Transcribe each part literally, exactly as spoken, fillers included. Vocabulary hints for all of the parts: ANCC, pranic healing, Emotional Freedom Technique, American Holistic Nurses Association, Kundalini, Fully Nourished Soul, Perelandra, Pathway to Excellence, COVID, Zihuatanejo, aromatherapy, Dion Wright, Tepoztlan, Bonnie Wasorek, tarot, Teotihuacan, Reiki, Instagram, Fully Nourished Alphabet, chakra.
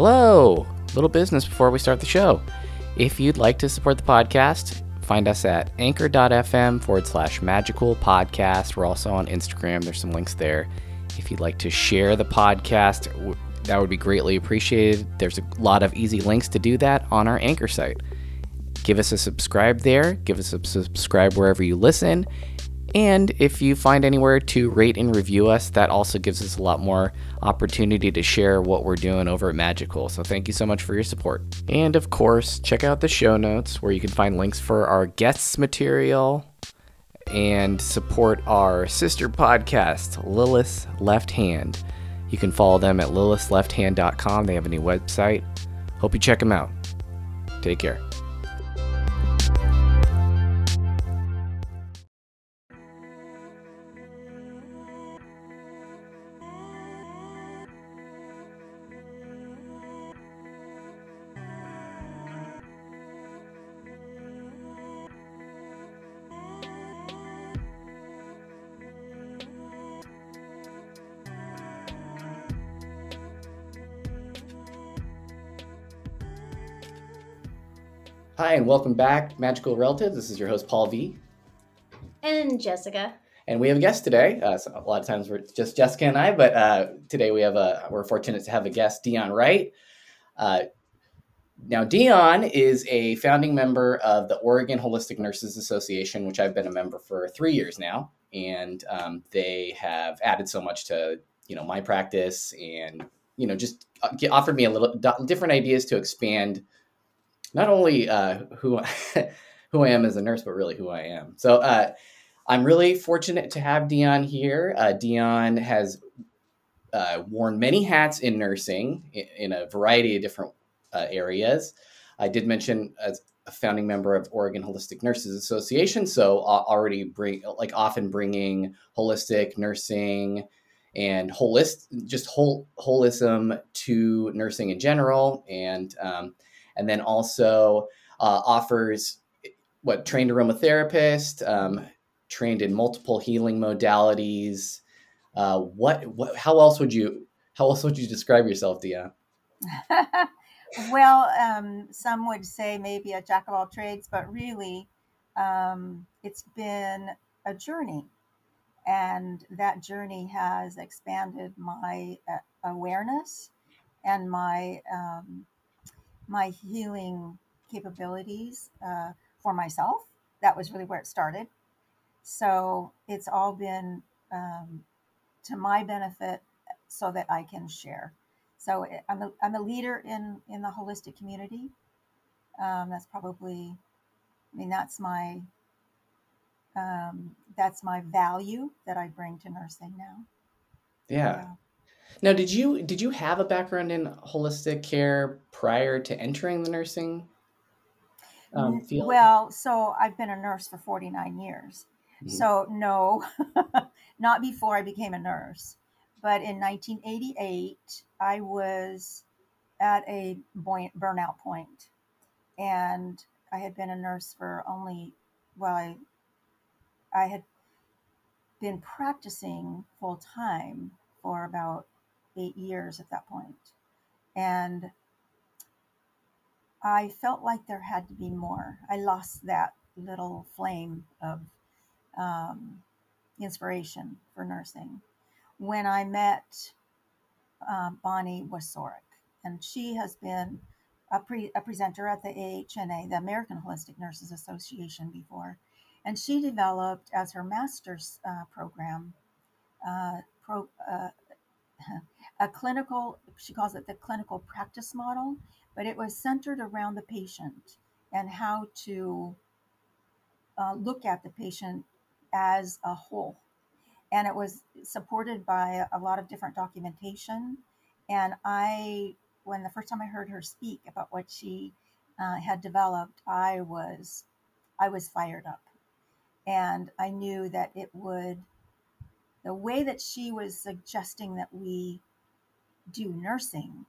Hello, little business before we start the show. If you'd like to support the podcast, find us at anchor.fm forward slash magical podcast. We're also on Instagram. There's some links there. If you'd like to share the podcast, that would be greatly appreciated. There's a lot of easy links to do that on our Anchor site. Give us a subscribe there. Give us a subscribe wherever you listen. And if you find anywhere to rate and review us, that also gives us a lot more opportunity to share what we're doing over at Magical. So thank you so much for your support. And of course, check out the show notes where you can find links for our guests material and support our sister podcast, Lilith's Left Hand. You can follow them at lilith's left hand dot com. They have a new website. Hope you check them out. Take care. Hi, and welcome back, Magical Relatives. This is your host, Paul V. And Jessica. And we have a guest today. Uh, so a lot of times we're just Jessica and I, but uh, today we have a, we're fortunate to have a guest, Dion Wright. Uh, now, Dion is a founding member of the Oregon Holistic Nurses Association, which I've been a member for three years now. And um, they have added so much to, you know, my practice and, you know, just offered me a little different ideas to expand not only uh, who, who I am as a nurse, but really who I am. So uh, I'm really fortunate to have Dion here. Uh, Dion has uh, worn many hats in nursing in, in a variety of different uh, areas. I did mention as a founding member of Oregon Holistic Nurses Association, so uh, already bring like often bringing holistic nursing and holist just whole holism to nursing in general, and um, and then also uh, offers what trained aromatherapist, um, trained in multiple healing modalities. Uh, what, what? How else would you? How else would you describe yourself, Dion? Well, um, some would say maybe a jack of all trades, but really, um, it's been a journey, and that journey has expanded my uh, awareness and my. Um, my healing capabilities uh, for myself. That was really where it started. So it's all been um, to my benefit so that I can share. So it, I'm, a, I'm a leader in, in the holistic community. Um, that's probably, I mean, that's my, um, that's my value that I bring to nursing now. Yeah. So, now, did you did you have a background in holistic care prior to entering the nursing um, field? Well, so I've been a nurse for forty-nine years. Mm-hmm. So no, not before I became a nurse. But in nineteen eighty-eight, I was at a burnout point, and I had been a nurse for only well, I, I had been practicing full time for about eight years at that point. And I felt like there had to be more. I lost that little flame of um, inspiration for nursing when I met uh, Bonnie Wasorek. And she has been a, pre- a presenter at the A H N A, the American Holistic Nurses Association, before. And she developed as her master's uh, program, uh, pro, uh, a clinical, she calls it the clinical practice model, but it was centered around the patient and how to uh, look at the patient as a whole. And it was supported by a lot of different documentation. And I, when the first time I heard her speak about what she uh, had developed, I was, I was fired up. And I knew that it would, the way that she was suggesting that we do nursing,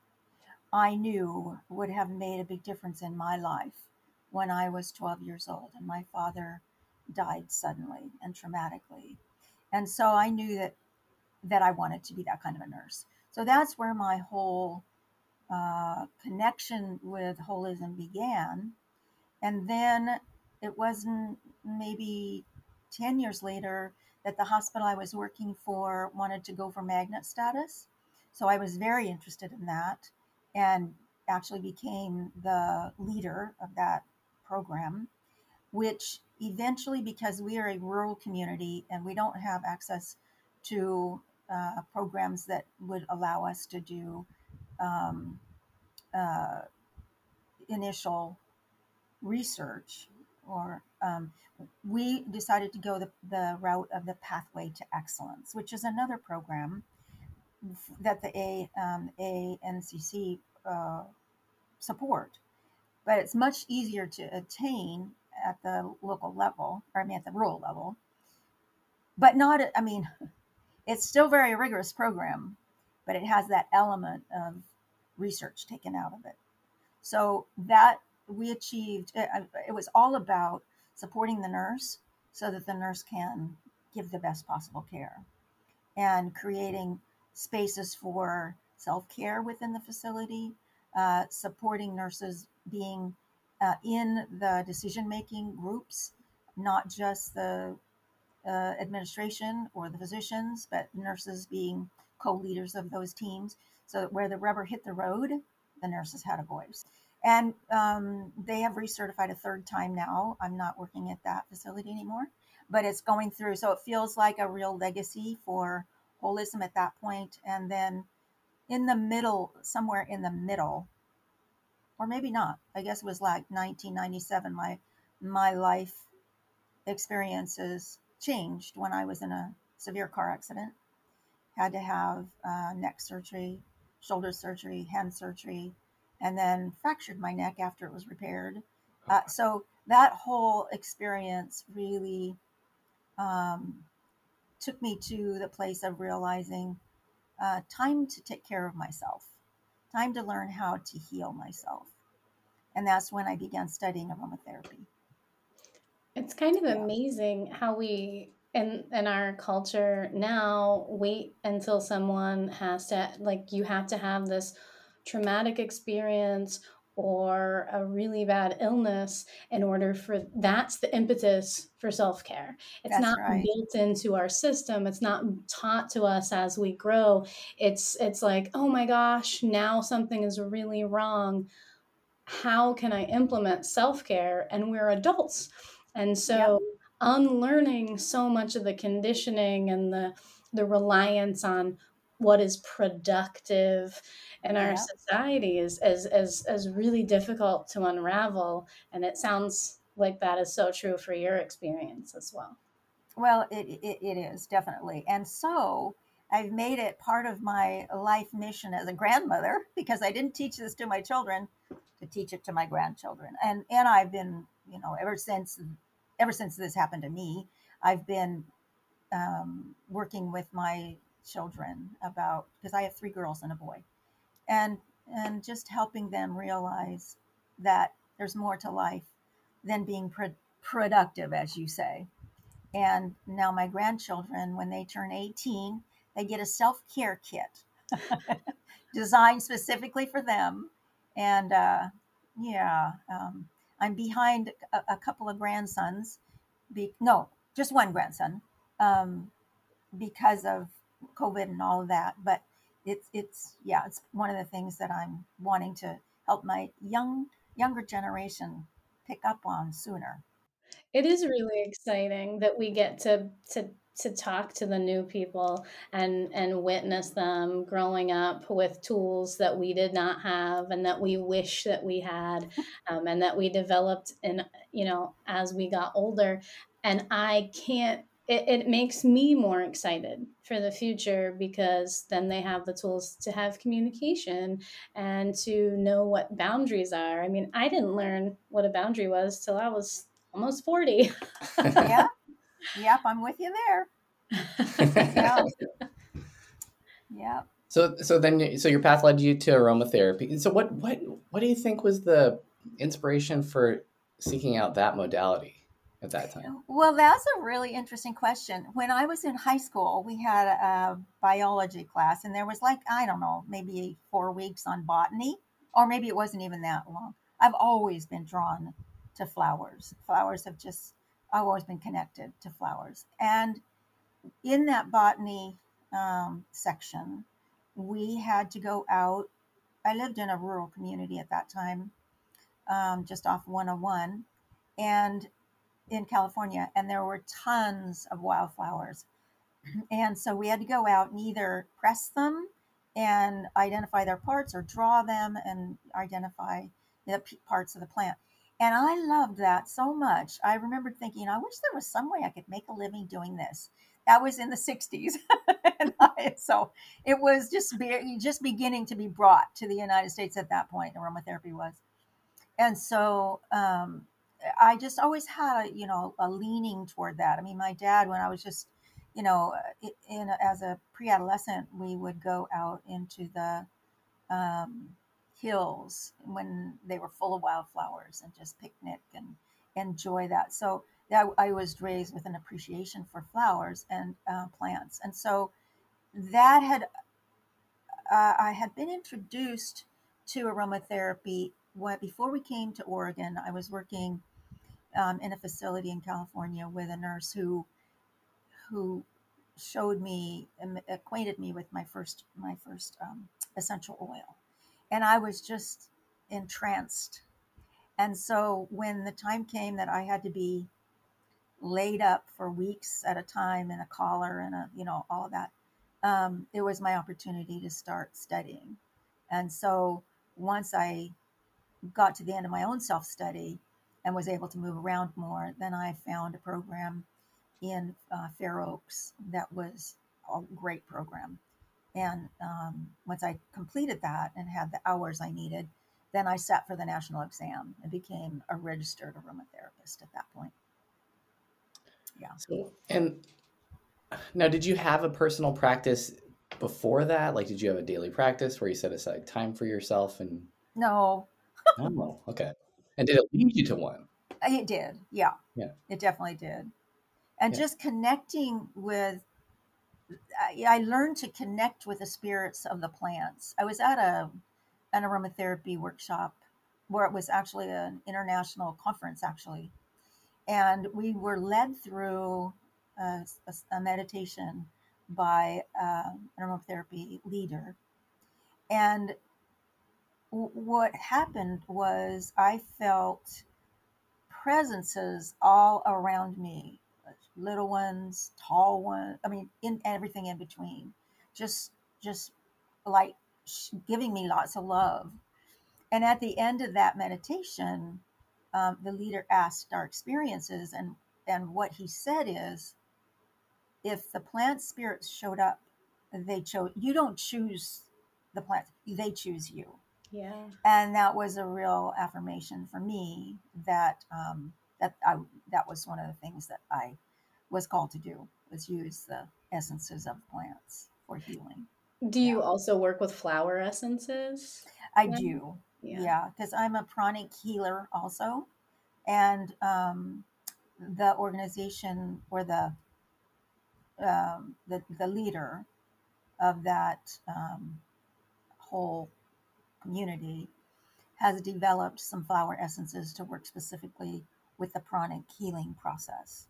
I knew would have made a big difference in my life when I was twelve years old and my father died suddenly and traumatically. And so I knew that that I wanted to be that kind of a nurse. So that's where my whole uh, connection with holism began. And then it wasn't maybe ten years later that the hospital I was working for wanted to go for magnet status. So I was very interested in that and actually became the leader of that program, which eventually, because we are a rural community and we don't have access to uh, programs that would allow us to do um, uh, initial research, or um, we decided to go the, the route of the Pathway to Excellence, which is another program that the A, um, A N C C uh, support. But it's much easier to attain at the local level, or I mean at the rural level, but not, I mean, it's still very rigorous program, but it has that element of research taken out of it. So that we achieved, it was all about supporting the nurse so that the nurse can give the best possible care and creating spaces for self-care within the facility, uh, supporting nurses being uh, in the decision-making groups, not just the uh, administration or the physicians, but nurses being co-leaders of those teams. So that where the rubber hit the road, the nurses had a voice. And um, they have recertified a third time now. I'm not working at that facility anymore, but it's going through. So it feels like a real legacy for holism at that point. And then in the middle, somewhere in the middle, or maybe not, I guess it was like nineteen ninety-seven, my my life experiences changed when I was in a severe car accident. Had to have uh, neck surgery, shoulder surgery, hand surgery, and then fractured my neck after it was repaired. Okay. Uh, so that whole experience really um, took me to the place of realizing uh, time to take care of myself, time to learn how to heal myself. And that's when I began studying aromatherapy. It's kind of yeah. amazing how we, in, in our culture now, wait until someone has to, like, you have to have this traumatic experience or a really bad illness in order for, that's the impetus for self-care. It's that's not right. built into our system. It's not taught to us as we grow. It's, it's like, oh my gosh, now something is really wrong. How can I implement self-care? And we're adults. And so yep. unlearning so much of the conditioning and the, the reliance on what is productive in our yeah. society is, is, is, is really difficult to unravel. And it sounds like that is so true for your experience as well. Well, it, it, it is definitely. And so I've made it part of my life mission as a grandmother, because I didn't teach this to my children, to teach it to my grandchildren. And, and I've been, you know, ever since, ever since this happened to me, I've been um, working with my children about, because I have three girls and a boy, and and just helping them realize that there's more to life than being pro- productive, as you say. And now my grandchildren, when they turn eighteen, they get a self-care kit designed specifically for them. And uh, yeah, um, I'm behind a, a couple of grandsons, be, no, just one grandson, um, because of COVID and all of that, but it's, it's, yeah, it's one of the things that I'm wanting to help my young, younger generation pick up on sooner. It is really exciting that we get to, to, to talk to the new people and, and witness them growing up with tools that we did not have and that we wish that we had, um, and that we developed in, you know, as we got older. And I can't, It, it makes me more excited for the future, because then they have the tools to have communication and to know what boundaries are. I mean, I didn't learn what a boundary was till I was almost forty. Yep. Yep. I'm with you there. Yep. Yep. So, so then, so your path led you to aromatherapy. So what, what, what do you think was the inspiration for seeking out that modality? at that time? Well, that's a really interesting question. When I was in high school, we had a biology class, and there was like, I don't know, maybe four weeks on botany, or maybe it wasn't even that long. I've always been drawn to flowers. Flowers have just, I've always been connected to flowers. And in that botany um, section, we had to go out. I lived in a rural community at that time, um, just off one oh one, and in California, and there were tons of wildflowers. And so we had to go out and either press them and identify their parts, or draw them and identify the parts of the plant. And I loved that so much. I remember thinking, I wish there was some way I could make a living doing this. That was in the sixties. And I, so it was just be, just beginning to be brought to the United States at that point, aromatherapy was. And so um, I just always had a, you know, a leaning toward that. I mean, my dad, when I was just, you know, in as a pre-adolescent, we would go out into the um, hills when they were full of wildflowers and just picnic and enjoy that. So that I was raised with an appreciation for flowers and uh, plants. And so that had, uh, I had been introduced to aromatherapy what, before we came to Oregon. I was working um, in a facility in California with a nurse who, who showed me, acquainted me with my first, my first um, essential oil. And I was just entranced. And so when the time came that I had to be laid up for weeks at a time in a collar and a, you know, all of that, um, it was my opportunity to start studying. And so once I got to the end of my own self-study and was able to move around more, then I found a program in uh, Fair Oaks that was a great program. And um, once I completed that and had the hours I needed, then I sat for the national exam and became a registered aromatherapist at that point. Yeah. So, and now, did you have a personal practice before that? Like, did you have a daily practice where you set aside time for yourself? And no. Oh, okay. And did it lead you to one? It did. Yeah. Yeah. It definitely did. And yeah. just connecting with, I learned to connect with the spirits of the plants. I was at a an aromatherapy workshop where it was actually an international conference, actually. And we were led through a, a, a meditation by uh, an aromatherapy leader. And w- what happened was I felt presences all around me. Little ones, tall ones, I mean, in everything in between, just, just like giving me lots of love. And at the end of that meditation, um, the leader asked our experiences, and, and what he said is, if the plant spirits showed up, they chose, you don't choose the plant, they choose you. Yeah. And that was a real affirmation for me that, um, that I, that was one of the things that I was called to do, was use the essences of plants for healing. Do you yeah. also work with flower essences? I yeah. do. Yeah. Because yeah, I'm a pranic healer also. And um, the organization or the, um, the, the leader of that um, whole community has developed some flower essences to work specifically with the pranic healing process.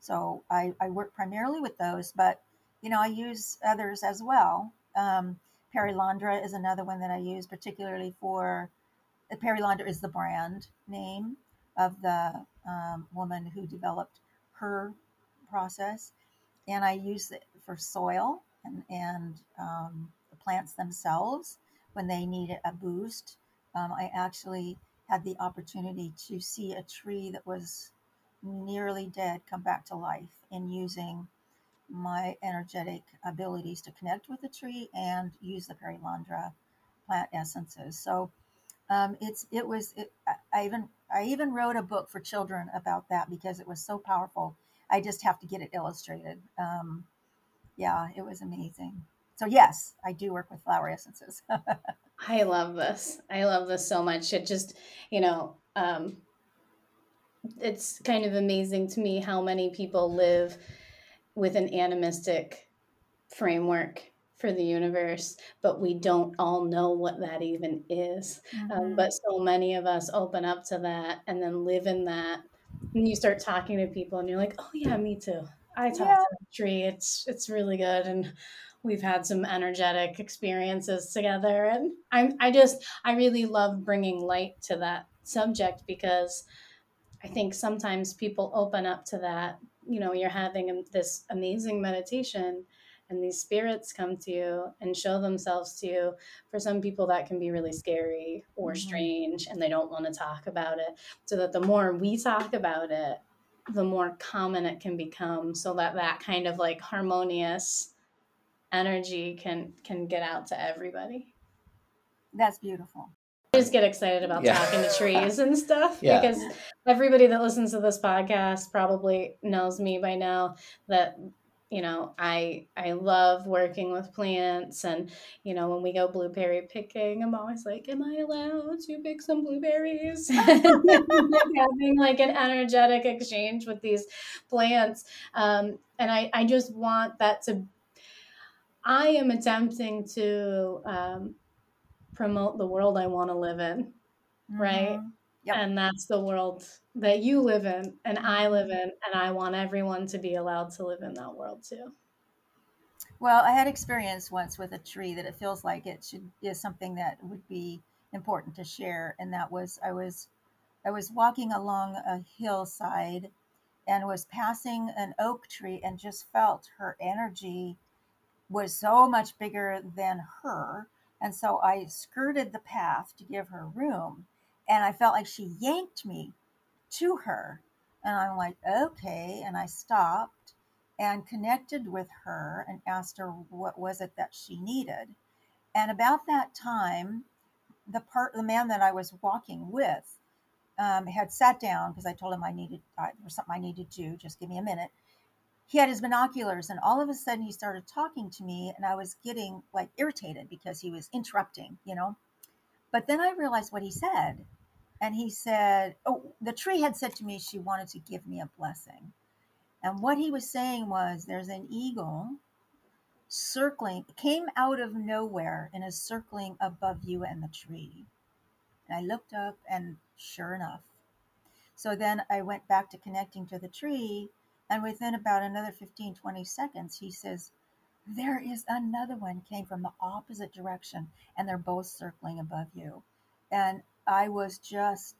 So I, I work primarily with those, but, you know, I use others as well. Um, Perelandra is another one that I use, particularly for, uh, Perelandra is the brand name of the um, woman who developed her process. And I use it for soil and, and um, the plants themselves when they need a boost. Um, I actually had the opportunity to see a tree that was nearly dead come back to life, in using my energetic abilities to connect with the tree and use the Perelandra plant essences. So um, it's it was it, I even I even wrote a book for children about that because it was so powerful. I just have to get it illustrated. Um, yeah, it was amazing. So yes, I do work with flower essences. I love this. I love this so much. It just, you know, um, it's kind of amazing to me how many people live with an animistic framework for the universe, but we don't all know what that even is. Mm-hmm. Um, but so many of us open up to that and then live in that. And you start talking to people and you're like, oh yeah, me too. I talk yeah. to the tree. It's, it's really good. And we've had some energetic experiences together. And I'm, I just, I really love bringing light to that subject, because I think sometimes people open up to that, you know, you're having this amazing meditation and these spirits come to you and show themselves to you. For some people, that can be really scary or mm-hmm. strange, and they don't want to talk about it. So that the more we talk about it, the more common it can become, so that that kind of like harmonious energy can can get out to everybody. That's beautiful. I just get excited about yeah. talking to trees and stuff yeah. because everybody that listens to this podcast probably knows me by now, that you know, I I love working with plants. And, you know, when we go blueberry picking, I'm always like, am I allowed to pick some blueberries? Having like an energetic exchange with these plants. Um, and I, I just want that to, I am attempting to um, promote the world I want to live in, mm-hmm. right? Yep. And that's the world that you live in and I live in. And I want everyone to be allowed to live in that world too. Well, I had experience once with a tree that it feels like it should is something that would be important to share. And that was, I was, I was walking along a hillside and was passing an oak tree and just felt her energy was so much bigger than her. And so I skirted the path to give her room. And I felt like she yanked me to her. And I'm like, okay. And I stopped and connected with her and asked her what was it that she needed. And about that time, the part, the man that I was walking with um, had sat down, because I told him I needed I, or something I needed to do. Just give me a minute. He had his binoculars. And all of a sudden, he started talking to me. And I was getting like irritated because he was interrupting, you know. But then I realized what he said. And he said, oh, the tree had said to me, she wanted to give me a blessing. And what he was saying was, there's an eagle circling, came out of nowhere and is circling above you and the tree. And I looked up and sure enough. So then I went back to connecting to the tree. And within about another fifteen, twenty seconds, he says, there is another one, came from the opposite direction, and they're both circling above you. And I was just,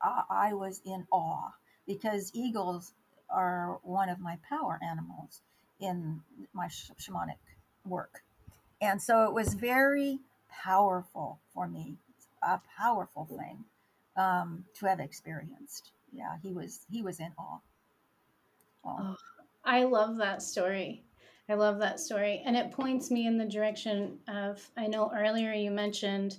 I, I was in awe, because eagles are one of my power animals in my sh- shamanic work. And so it was very powerful for me, a powerful thing um, to have experienced. Yeah, he was, he was in awe. awe. Oh, I love that story. I love that story. And it points me in the direction of, I know earlier you mentioned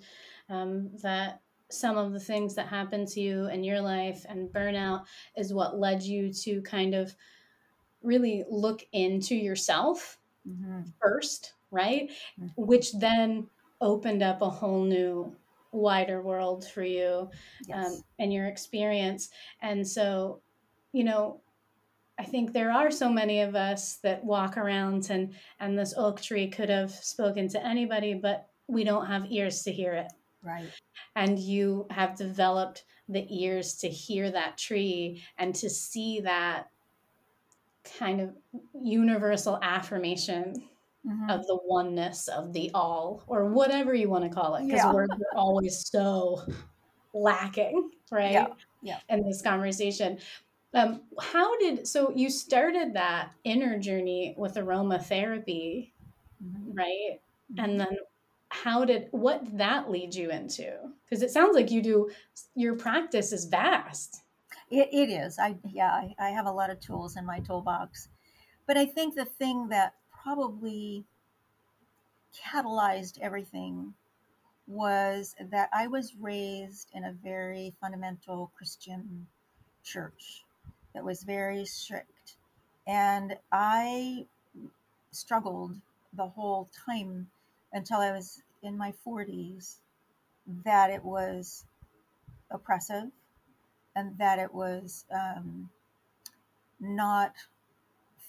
um, that some of the things that happened to you in your life and burnout is what led you to kind of really look into yourself mm-hmm. first, right? Mm-hmm. Which then opened up a whole new wider world for you yes. um, and your experience. And so, you know, I think there are so many of us that walk around and, and this oak tree could have spoken to anybody, but we don't have ears to hear it. Right. And you have developed the ears to hear that tree and to see that kind of universal affirmation mm-hmm. of the oneness of the all, or whatever you want to call it. Because yeah. we're always so lacking, right? Yeah. Yeah. In this conversation. Um, how did, so you started that inner journey with aromatherapy, mm-hmm. right? Mm-hmm. And then how did, what did that lead you into? Because it sounds like you do, your practice is vast. It, it is. I, yeah, I, I have a lot of tools in my toolbox, but I think the thing that probably catalyzed everything was that I was raised in a very fundamental Christian church that was very strict, and I struggled the whole time until I was in my forties that it was oppressive, and that it was um, not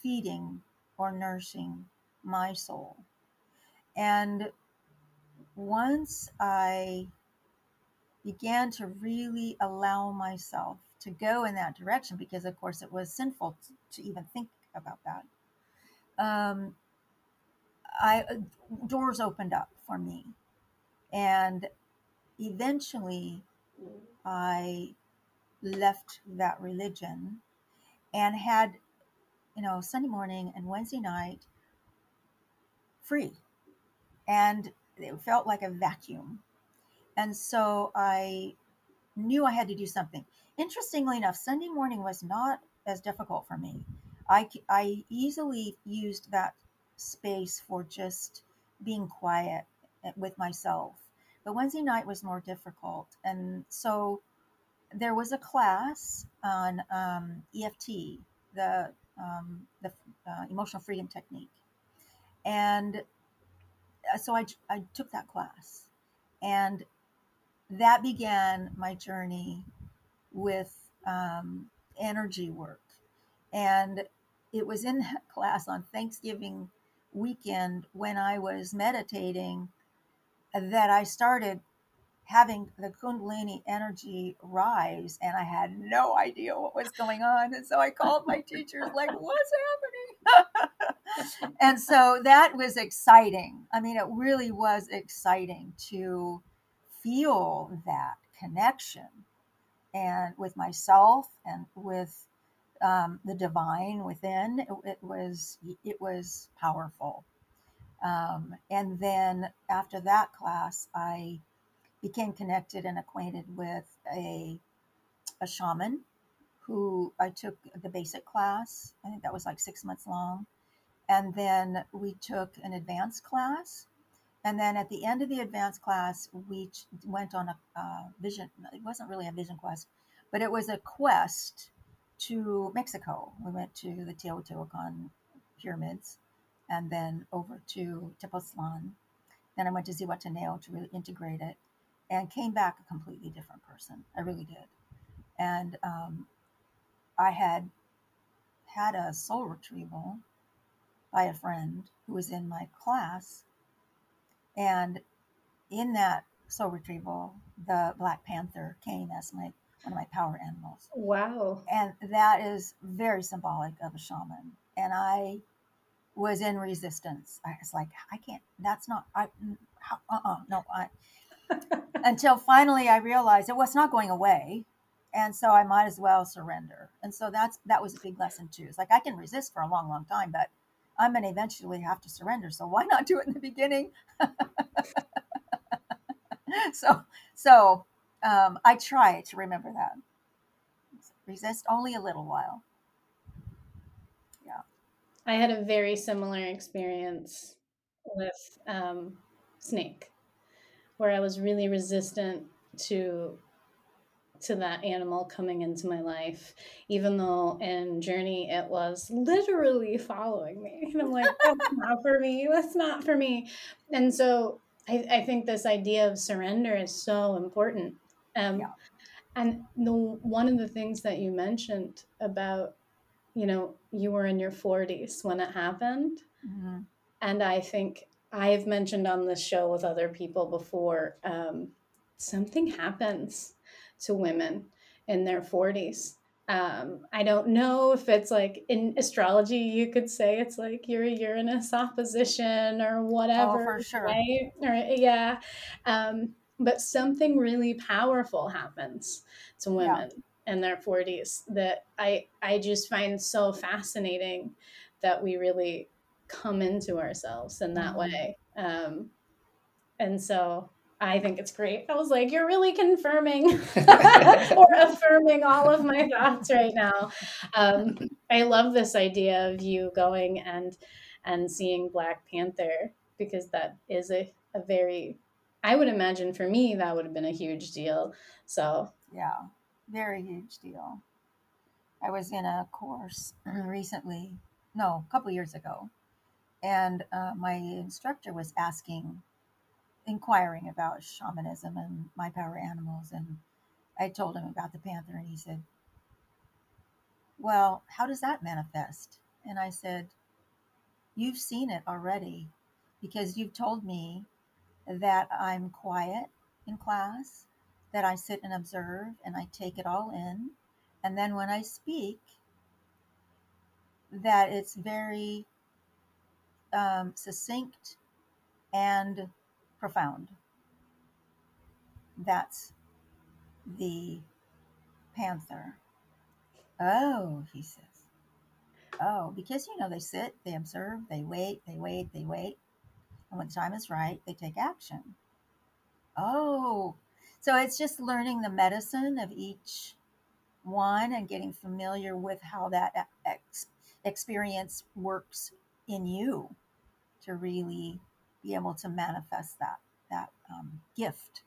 feeding or nursing my soul. And once I began to really allow myself to go in that direction, because of course it was sinful to, to even think about that, um, I doors opened up for me. And eventually I left that religion and had, you know, Sunday morning and Wednesday night free. And it felt like a vacuum. And so I knew I had to do something. Interestingly enough, Sunday morning was not as difficult for me. I, I easily used that space for just being quiet with myself. But Wednesday night was more difficult. And so there was a class on um, E F T, the um, the uh, Emotional Freedom Technique. And so I, I took that class. And that began my journey with um, energy work. And it was in that class on Thanksgiving weekend when I was meditating that I started having the Kundalini energy rise, and I had no idea what was going on. And so I called my teachers like, what's happening? And so that was exciting. I mean, it really was exciting to feel that connection and with myself and with um, the divine within. It, it was, it was powerful. Um, and then after that class, I became connected and acquainted with a a shaman who I took the basic class. I think that was like six months long. And then we took an advanced class. And then at the end of the advanced class, we went on a uh, vision. It wasn't really a vision quest, but it was a quest to Mexico. We went to the Teotihuacan pyramids, and then over to Tepoztlan. Then I went to Zihuatanejo to really integrate it, and came back a completely different person. I really did. And um, I had had a soul retrieval by a friend who was in my class. And in that soul retrieval, the Black Panther came as my one of my power animals. Wow. And that is very symbolic of a shaman. And I was in resistance. I was like, I can't, that's not, I, how, uh-uh, no, I, until finally I realized it was not going away. And so I might as well surrender. And so that's, that was a big lesson too. It's like, I can resist for a long, long time, but I'm going to eventually have to surrender. So why not do it in the beginning? so, so um, I try to remember that. Resist only a little while. I had a very similar experience with um, snake, where I was really resistant to to that animal coming into my life, even though in Journey it was literally following me. And I'm like, that's not for me. That's not for me. And so I, I think this idea of surrender is so important. Um, yeah. And the, one of the things that you mentioned about, you know, you were in your forties when it happened. Mm-hmm. And I think I've mentioned on this show with other people before, um, something happens to women in their forties. Um, I don't know if it's like in astrology, you could say it's like your Uranus opposition or whatever. Oh, for sure. Right? Or, yeah. Um, but something really powerful happens to women. Yeah. In their forties that I, I just find so fascinating that we really come into ourselves in that way. Um, and so I think it's great. I was like, you're really confirming or affirming all of my thoughts right now. Um, I love this idea of you going and, and seeing Black Panther, because that is a, a very, I would imagine for me, that would have been a huge deal. So yeah. Very huge deal. I was in a course recently, no, a couple years ago, and uh, my instructor was asking, inquiring about shamanism and my power animals and I told him about the panther, and he said, well, how does that manifest? And I said, you've seen it already, because you've told me that I'm quiet in class, that I sit and observe, and I take it all in. And then when I speak, that it's very um, succinct and profound. That's the panther. Oh, he says. Oh, because, you know, they sit, they observe, they wait, they wait, they wait. And when the time is right, they take action. Oh, so it's just learning the medicine of each one and getting familiar with how that ex- experience works in you to really be able to manifest that, that um, gift.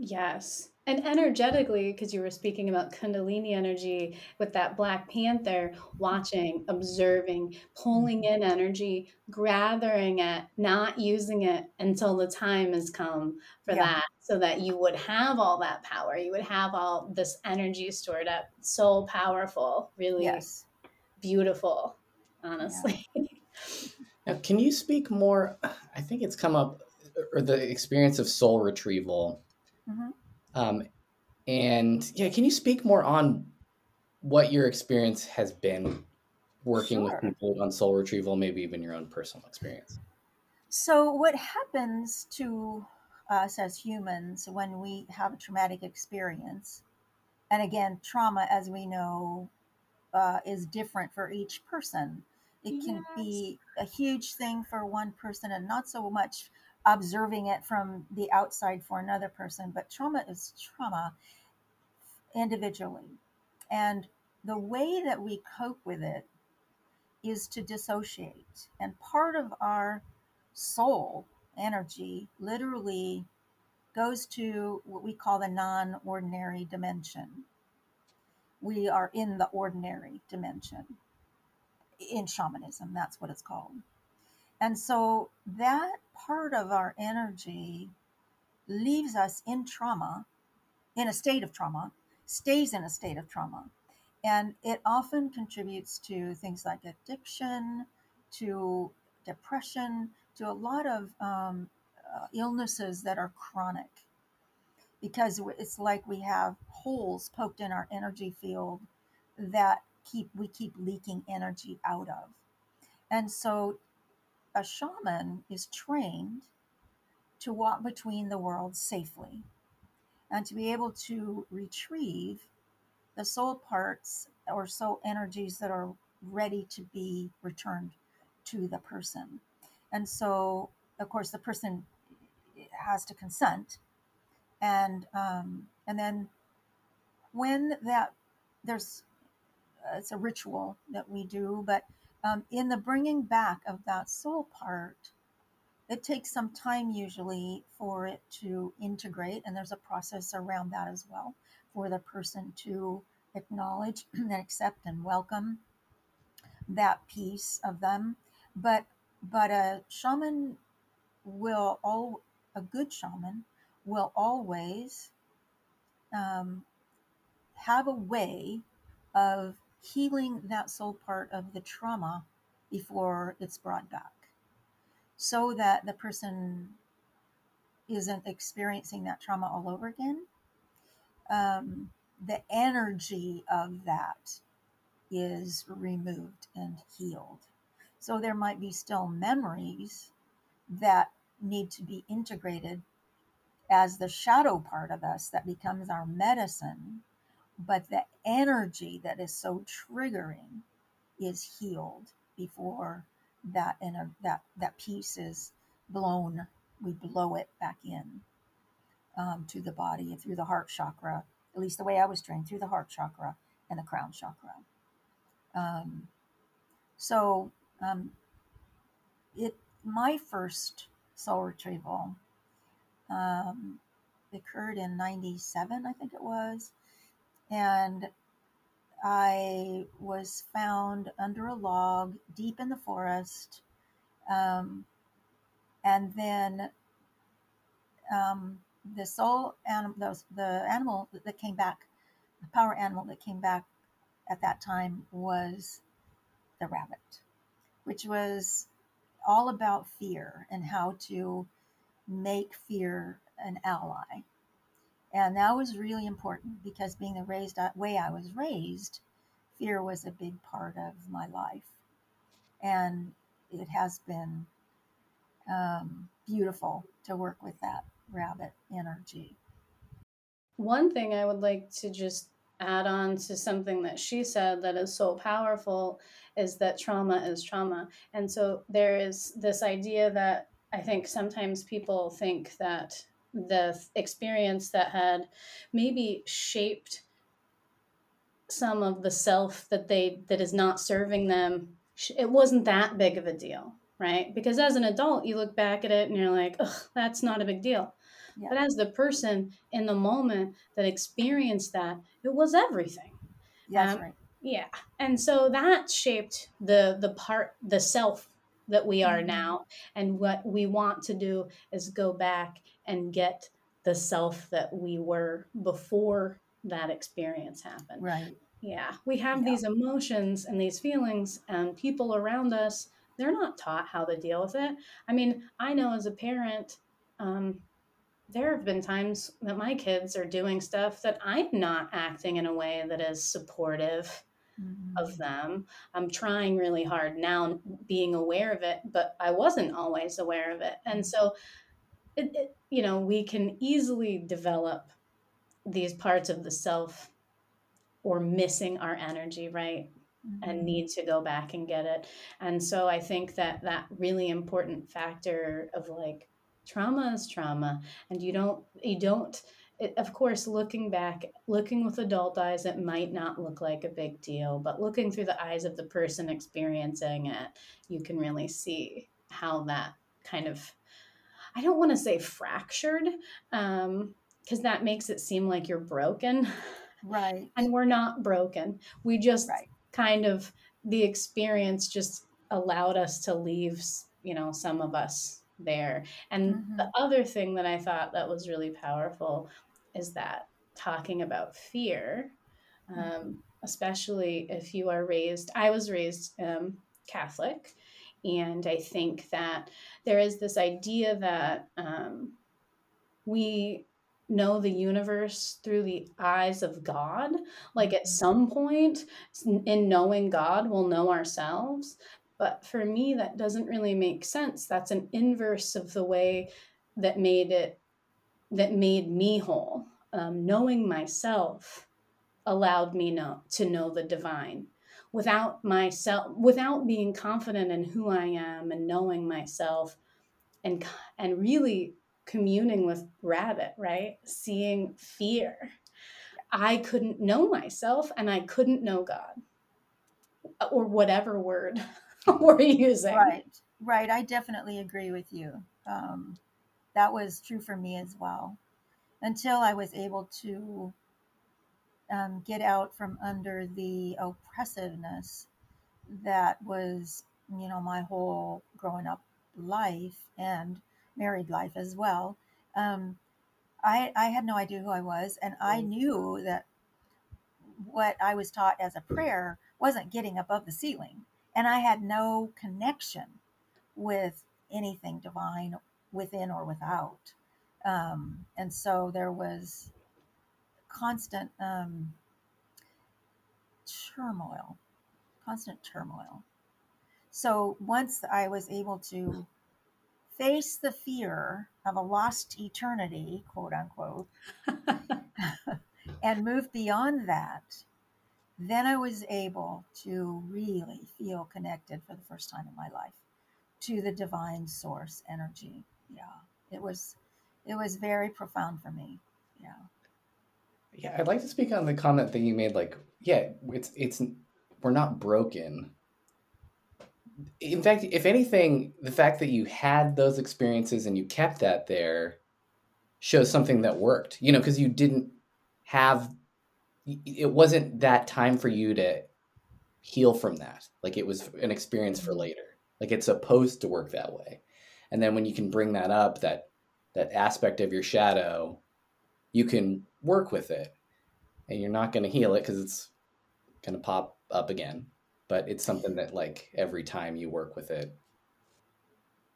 Yes. And energetically, because you were speaking about Kundalini energy with that Black Panther, watching, observing, pulling in energy, gathering it, not using it until the time has come for yeah. that, so that you would have all that power. You would have all this energy stored up. So powerful, really yes. beautiful, honestly. Yeah. Now, can you speak more? I think it's come up, or the experience of soul retrieval. Mm-hmm. Um, and yeah, can you speak more on what your experience has been working sure. with people on soul retrieval, maybe even your own personal experience? So what happens to us as humans when we have a traumatic experience, and again, trauma, as we know, uh, is different for each person. It yes. can be a huge thing for one person and not so much observing it from the outside for another person, but trauma is trauma individually. And the way that we cope with it is to dissociate. And part of our soul energy literally goes to what we call the non-ordinary dimension. We are in the ordinary dimension in shamanism. That's what it's called. And so that part of our energy leaves us in trauma, in a state of trauma, stays in a state of trauma. And it often contributes to things like addiction, to depression, to a lot of um, uh, illnesses that are chronic. Because it's like we have holes poked in our energy field that keep we keep leaking energy out of. And so a shaman is trained to walk between the worlds safely and to be able to retrieve the soul parts or soul energies that are ready to be returned to the person. And so, of course, the person has to consent. And um, and then when that, there's, it's a ritual that we do, but Um, in the bringing back of that soul part, it takes some time usually for it to integrate. And there's a process around that as well for the person to acknowledge and accept and welcome that piece of them. But, but a shaman will all, a good shaman will always um, have a way of healing that soul part of the trauma before it's brought back, so that the person isn't experiencing that trauma all over again. Um, the energy of that is removed and healed. So there might be still memories that need to be integrated as the shadow part of us that becomes our medicine. But the energy that is so triggering is healed before that inner, that, that piece is blown. We blow it back in um, to the body and through the heart chakra, at least the way I was trained, through the heart chakra and the crown chakra. Um, so um, it my first soul retrieval um, occurred in ninety-seven, I think it was. And I was found under a log deep in the forest. Um, and then um, the soul animal, the, the animal that came back, the power animal that came back at that time was the rabbit, which was all about fear and how to make fear an ally. And that was really important because being the raised way I was raised, fear was a big part of my life. And it has been um, beautiful to work with that rabbit energy. One thing I would like to just add on to something that she said that is so powerful is that trauma is trauma. And so there is this idea that I think sometimes people think that the experience that had maybe shaped some of the self that they that is not serving them, it wasn't that big of a deal, right? Because as an adult, you look back at it and you're like, oh, that's not a big deal. Yeah. But as the person in the moment that experienced that, it was everything. Yeah, that's um, right. Yeah. And so that shaped the the part, the self that we are mm-hmm. now. And what we want to do is go back and get the self that we were before that experience happened. Right. Yeah. We have yeah. these emotions and these feelings, and people around us, they're not taught how to deal with it. I mean, I know as a parent, um, there have been times that my kids are doing stuff that I'm not acting in a way that is supportive mm-hmm. of them. I'm trying really hard now, being aware of it, but I wasn't always aware of it. And so, it, it, you know, we can easily develop these parts of the self or missing our energy, right? Mm-hmm. And need to go back and get it. And so I think that that really important factor of like, trauma is trauma, and you don't, you don't, it, of course, looking back, looking with adult eyes, it might not look like a big deal, but looking through the eyes of the person experiencing it, you can really see how that kind of, I don't want to say fractured, um, because that makes it seem like you're broken. Right. And we're not broken. We just right. kind of, the experience just allowed us to leave, you know, some of us there. And mm-hmm. the other thing that I thought that was really powerful is that talking about fear, um, mm-hmm. especially if you are raised, I was raised um, Catholic. And I think that there is this idea that um, we know the universe through the eyes of God. Like at some point in knowing God, we'll know ourselves. But for me, that doesn't really make sense. That's an inverse of the way that made it, that made me whole. Um, knowing myself allowed me know, to know the divine. Without myself, without being confident in who I am and knowing myself, and and really communing with rabbit, right? Seeing fear, I couldn't know myself, and I couldn't know God, or whatever word. We're using. Right, right. I definitely agree with you. Um, that was true for me as well, until I was able to um, get out from under the oppressiveness that was, you know, my whole growing up life and married life as well. Um, I, I had no idea who I was, and I knew that what I was taught as a prayer wasn't getting above the ceiling. And I had no connection with anything divine within or without. Um, and so there was constant um, turmoil, constant turmoil. So once I was able to face the fear of a lost eternity, quote unquote, and move beyond that, then I was able to really feel connected for the first time in my life to the divine source energy. Yeah, it was, it was very profound for me. Yeah. Yeah. I'd like to speak on the comment that you made, like, yeah, it's, it's, we're not broken. In fact, if anything, the fact that you had those experiences and you kept that there shows something that worked, you know, because you didn't have, it wasn't that time for you to heal from that. Like it was an experience for later. Like it's supposed to work that way. And then when you can bring that up, that, that aspect of your shadow, you can work with it, and you're not going to heal it because it's going to pop up again. But it's something that, like, every time you work with it.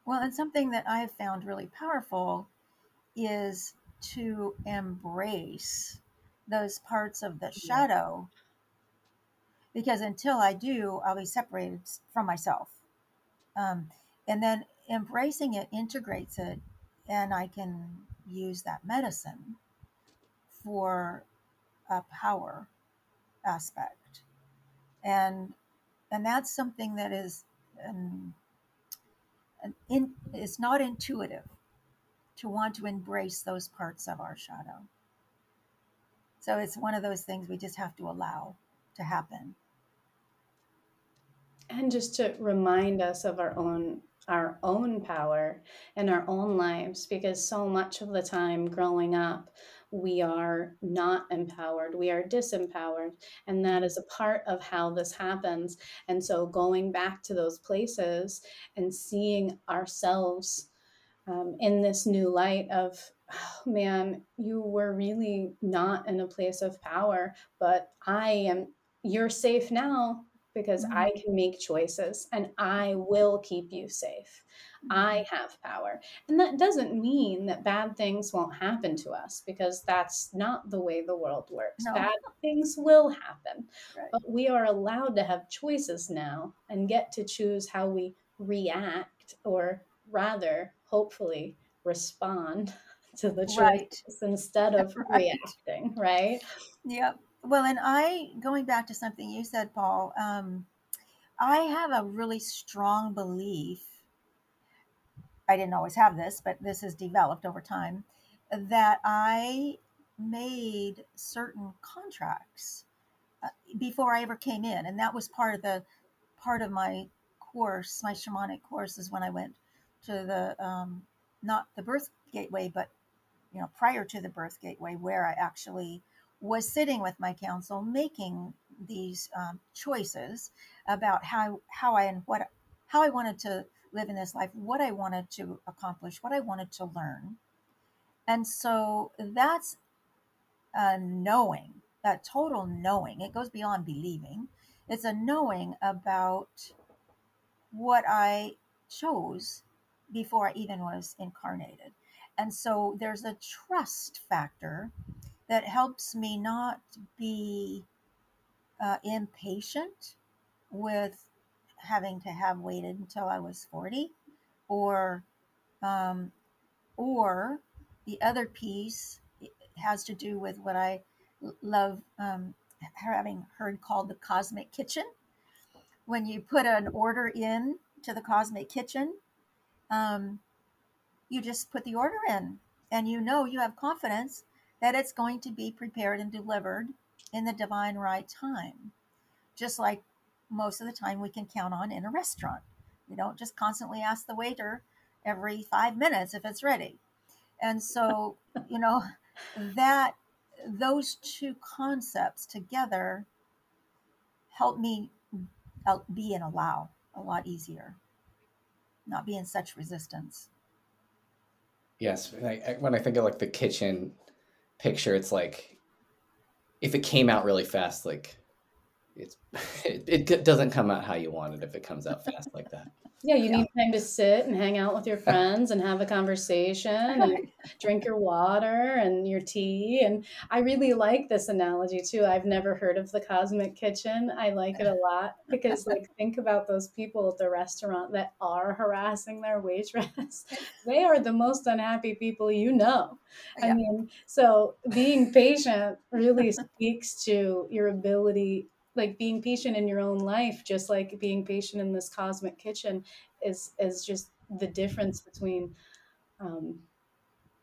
Well, and something that I've found really powerful is to embrace those parts of the shadow, because until I do, I'll be separated from myself. Um, and then embracing it integrates it, and I can use that medicine for a power aspect. And and that's something that is an, an in, it's not intuitive to want to embrace those parts of our shadow. So it's one of those things we just have to allow to happen. And just to remind us of our own our own power and our own lives, because so much of the time growing up, we are not empowered, we are disempowered. And that is a part of how this happens. And so going back to those places and seeing ourselves um, in this new light of, oh, man, you were really not in a place of power, but I am, you're safe now, because mm-hmm. I can make choices and I will keep you safe. Mm-hmm. I have power. And that doesn't mean that bad things won't happen to us, because that's not the way the world works. No. Bad things will happen, right. But we are allowed to have choices now and get to choose how we react, or rather, hopefully, respond to the choice right. instead of right. reacting, right? Yep. Well, and I, going back to something you said, Paul, um, I have a really strong belief. I didn't always have this, but this has developed over time, that I made certain contracts uh, before I ever came in. And that was part of the, part of my course, my shamanic course, is when I went to the, um, not the birth gateway, but, you know, prior to the birth gateway, where I actually was sitting with my counsel, making these um, choices about how how I and what how I wanted to live in this life, what I wanted to accomplish, what I wanted to learn, and so that's a knowing, a total knowing. It goes beyond believing. It's a knowing about what I chose before I even was incarnated, and so there's a trust factor that helps me not be uh, impatient with having to have waited until I was forty, or, um, or the other piece has to do with what I love um, having heard called the cosmic kitchen. When you put an order in to the cosmic kitchen, um, you just put the order in, and you know you have confidence that it's going to be prepared and delivered in the divine right time. Just like most of the time we can count on in a restaurant. We don't just constantly ask the waiter every five minutes if it's ready. And so, you know, that those two concepts together help me be in allow a lot easier, not be in such resistance. Yes, when I think of like the kitchen picture, it's like if it came out really fast, like it's it, it doesn't come out how you want it if it comes out fast like that. Yeah, you need time to sit and hang out with your friends and have a conversation and drink your water and your tea. And I really like this analogy too. I've never heard of the cosmic kitchen. I like it a lot, because like think about those people at the restaurant that are harassing their waitress. They are the most unhappy people you know. I yeah. mean, so being patient really speaks to your ability, like being patient in your own life, just like being patient in this cosmic kitchen is, is just the difference between um,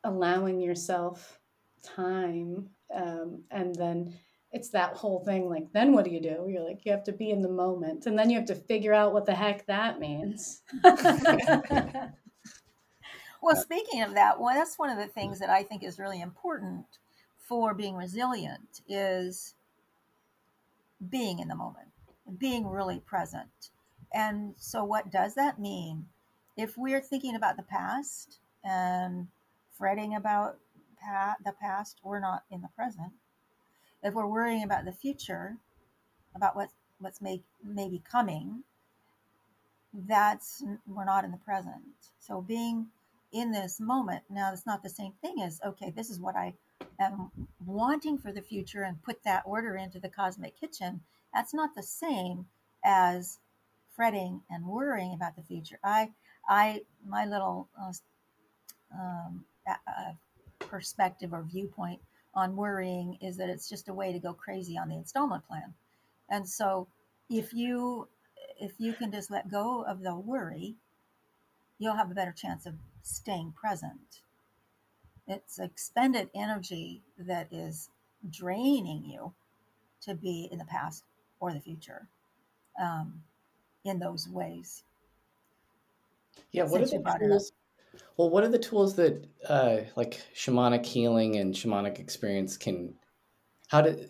allowing yourself time. Um, and then it's that whole thing. Like, then what do you do? You're like, you have to be in the moment, and then you have to figure out what the heck that means. Well, speaking of that, well, that's one of the things that I think is really important for being resilient is being in the moment, being really present. And so what does that mean? If we're thinking about the past and fretting about pa- the past, we're not in the present. If we're worrying about the future, about what's, what's may, maybe coming, that's, we're not in the present. So being in this moment, now it's not the same thing as, okay, this is what I am wanting for the future and put that order into the cosmic kitchen. That's not the same as fretting and worrying about the future. I, I, my little uh, um, uh, perspective or viewpoint on worrying is that it's just a way to go crazy on the installment plan. And so if you, if you can just let go of the worry, you'll have a better chance of staying present. It's expended energy that is draining you to be in the past or the future, um, in those ways. Yeah. What Since are the tools? Well, what are the tools that, uh, like shamanic healing and shamanic experience can, how do,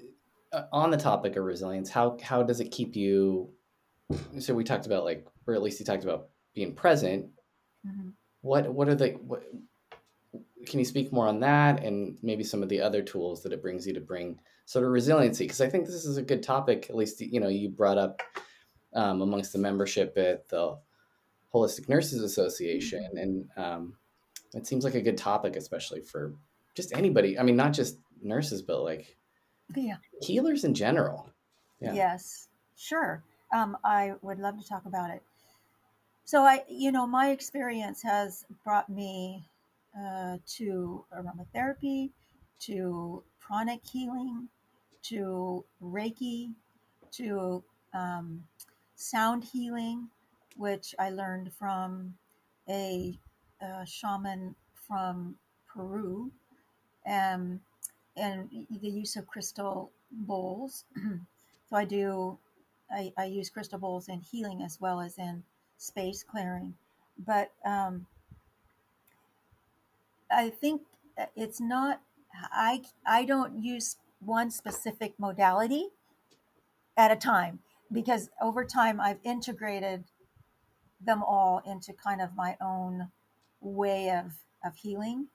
uh, on the topic of resilience, how, how does it keep you? So we talked about like, or at least you talked about being present. Mm-hmm. What, what are the, what, can you speak more on that and maybe some of the other tools that it brings you to bring sort of resiliency? Because I think this is a good topic, at least, you know, you brought up um, amongst the membership at the Holistic Nurses Association. And um, it seems like a good topic, especially for just anybody. I mean, not just nurses, but like yeah. healers in general. Yeah. Yes, sure. Um, I would love to talk about it. So I, you know, my experience has brought me uh, to aromatherapy, to pranic healing, to Reiki, to um, sound healing, which I learned from a, a shaman from Peru, um, and the use of crystal bowls. So I do, I, I use crystal bowls in healing as well as in space clearing. But um, I think it's not, I, I don't use one specific modality at a time, because over time I've integrated them all into kind of my own way of, of healing.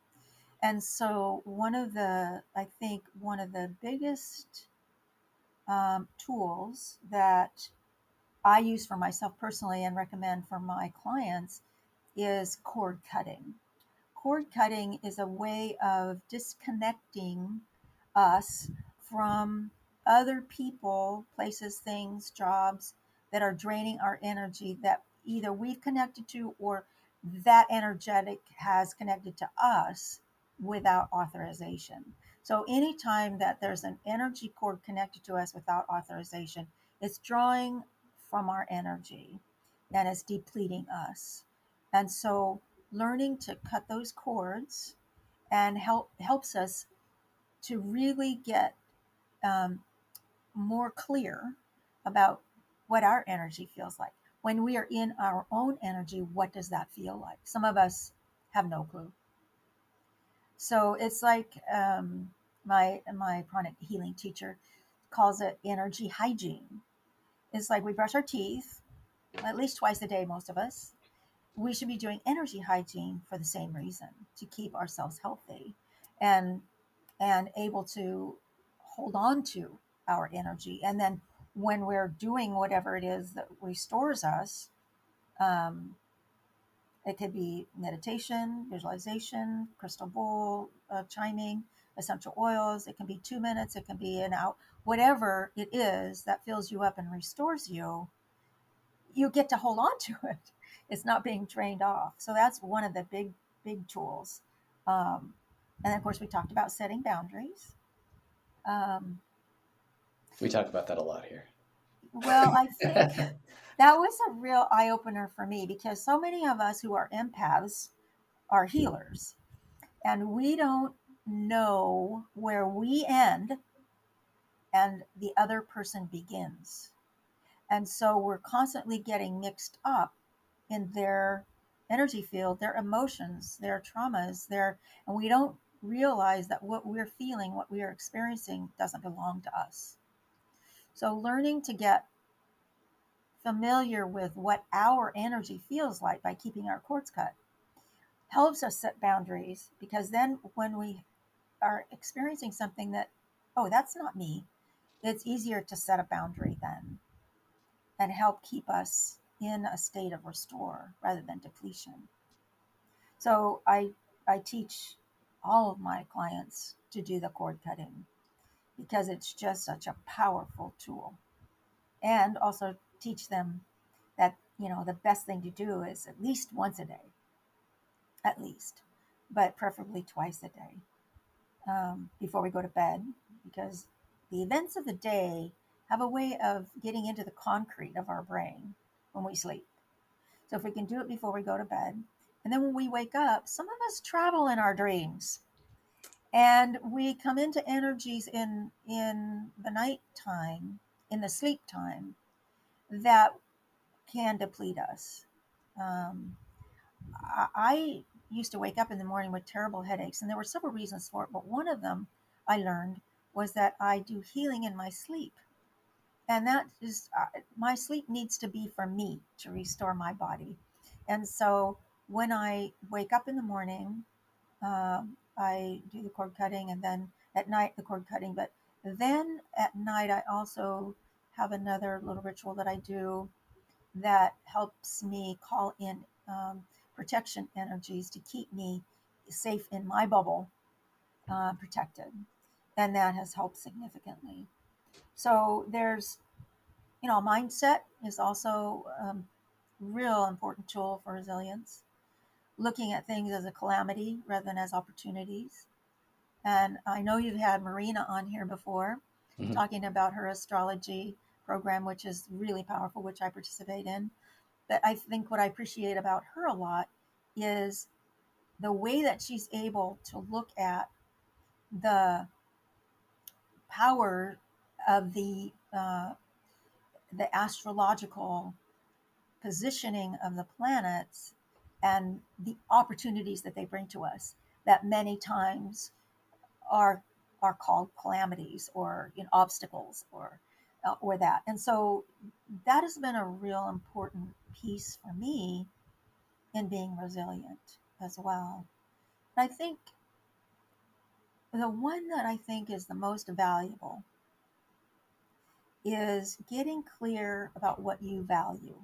And so one of the, I think one of the biggest um, tools that I use for myself personally and recommend for my clients is cord cutting. Cord cutting is a way of disconnecting us from other people, places, things, jobs that are draining our energy that either we've connected to or that energetic has connected to us without authorization. So anytime that there's an energy cord connected to us without authorization, it's drawing from our energy and it's depleting us. And so learning to cut those cords and help helps us to really get um, more clear about what our energy feels like. When we are in our own energy, what does that feel like? Some of us have no clue. So it's like um, my my pranic healing teacher calls it energy hygiene. It's like we brush our teeth at least twice a day, most of us. We should be doing energy hygiene for the same reason, to keep ourselves healthy and and able to hold on to our energy. And then when we're doing whatever it is that restores us, um, it could be meditation, visualization, crystal bowl, uh, chiming, essential oils. It can be two minutes. It can be an hour. Whatever it is that fills you up and restores you, you get to hold on to it. It's not being drained off. So that's one of the big, big tools. Um, and then of course we talked about setting boundaries. Um, We talk about that a lot here. Well, I think that was a real eye-opener for me, because so many of us who are empaths are healers, and we don't know where we end and the other person begins. And so we're constantly getting mixed up in their energy field, their emotions, their traumas, their, and we don't realize that what we're feeling, what we are experiencing doesn't belong to us. So learning to get familiar with what our energy feels like by keeping our cords cut helps us set boundaries, because then when we are experiencing something that, oh, that's not me, it's easier to set a boundary then and help keep us in a state of restore rather than depletion. So I, I teach all of my clients to do the cord cutting, because it's just such a powerful tool. And also teach them that, you know, the best thing to do is at least once a day, at least, but preferably twice a day um, before we go to bed, because the events of the day have a way of getting into the concrete of our brain when we sleep. So if we can do it before we go to bed, and then when we wake up, some of us travel in our dreams, and we come into energies in, in the night time, in the sleep time, that can deplete us. Um, I used to wake up in the morning with terrible headaches, and there were several reasons for it, but one of them I learned was that I do healing in my sleep. And that is, uh, my sleep needs to be for me to restore my body. And so when I wake up in the morning, uh, I do the cord cutting, and then at night the cord cutting, but then at night I also have another little ritual that I do that helps me call in um, protection energies to keep me safe in my bubble, uh, protected. And that has helped significantly. So there's, you know, mindset is also a um, real important tool for resilience. Looking at things as a calamity rather than as opportunities. And I know you've had Marina on here before, mm-hmm. talking about her astrology program, which is really powerful, which I participate in. But I think what I appreciate about her a lot is the way that she's able to look at the power of the uh, the astrological positioning of the planets and the opportunities that they bring to us, that many times are are called calamities or, you know, obstacles or uh, or that. And so that has been a real important piece for me in being resilient as well. And I think the one that I think is the most valuable is getting clear about what you value.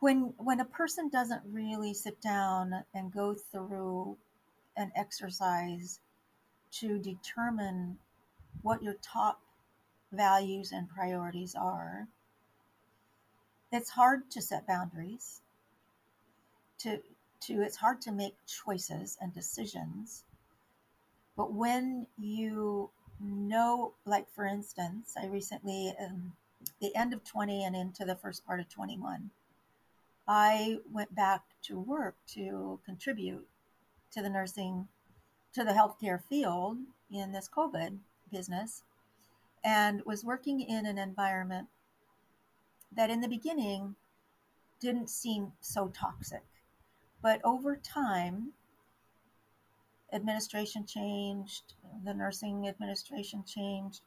When when a person doesn't really sit down and go through an exercise to determine what your top values and priorities are, it's hard to set boundaries. To to it's hard to make choices and decisions. But when you know, like for instance, I recently, um, the end of twenty and into the first part of twenty-one, I went back to work to contribute to the nursing, to the healthcare field in this COVID business, and was working in an environment that in the beginning didn't seem so toxic. But over time, administration changed, the nursing administration changed,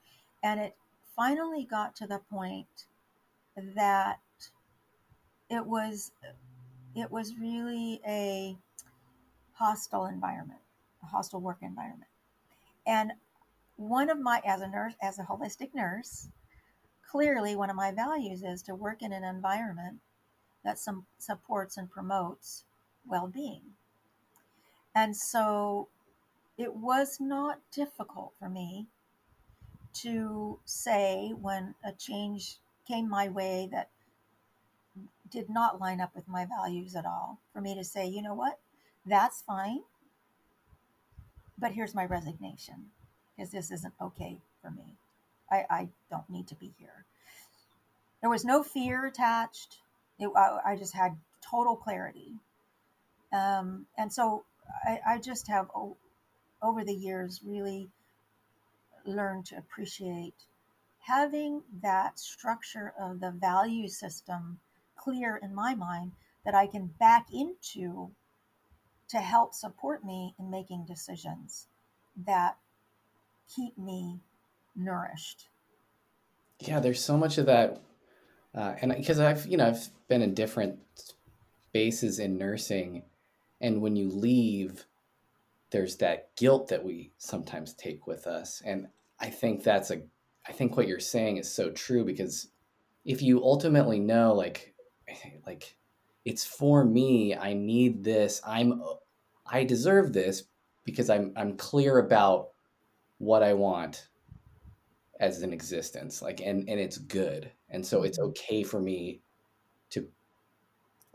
and it finally got to the point that it was it was really a hostile environment, a hostile work environment. And one of my, as a nurse, as a holistic nurse, clearly one of my values is to work in an environment that some supports and promotes well-being. And so it was not difficult for me to say when a change came my way that did not line up with my values at all, for me to say, you know what, that's fine, but here's my resignation, because this isn't okay for me. I, I don't need to be here. There was no fear attached. It, I, I just had total clarity. Um, and so I, I just have, o- over the years, really learned to appreciate having that structure of the value system clear in my mind that I can back into to help support me in making decisions that keep me nourished. Yeah, there's so much of that. Uh, and because I've, you know, I've been in different bases in nursing. And when you leave, there's that guilt that we sometimes take with us. And I think that's a, I think what you're saying is so true, because if you ultimately know, like, like it's for me, I need this, I'm, I deserve this, because I'm, I'm clear about what I want as an existence, like, and, and it's good. And so it's okay for me to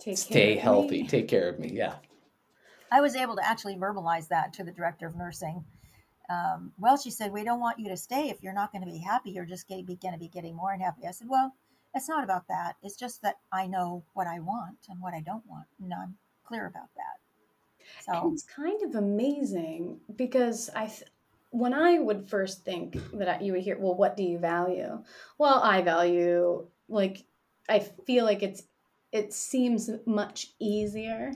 take stay healthy, me. take care of me. Yeah. I was able to actually verbalize that to the director of nursing. Um, well, she said, we don't want you to stay if you're not going to be happy. You're just going to be going to be getting more unhappy. I said, well, it's not about that. It's just that I know what I want and what I don't want. And I'm clear about that. So and it's kind of amazing, because I, th- when I would first think that you would hear, well, what do you value? Well, I value, like, I feel like it's, it seems much easier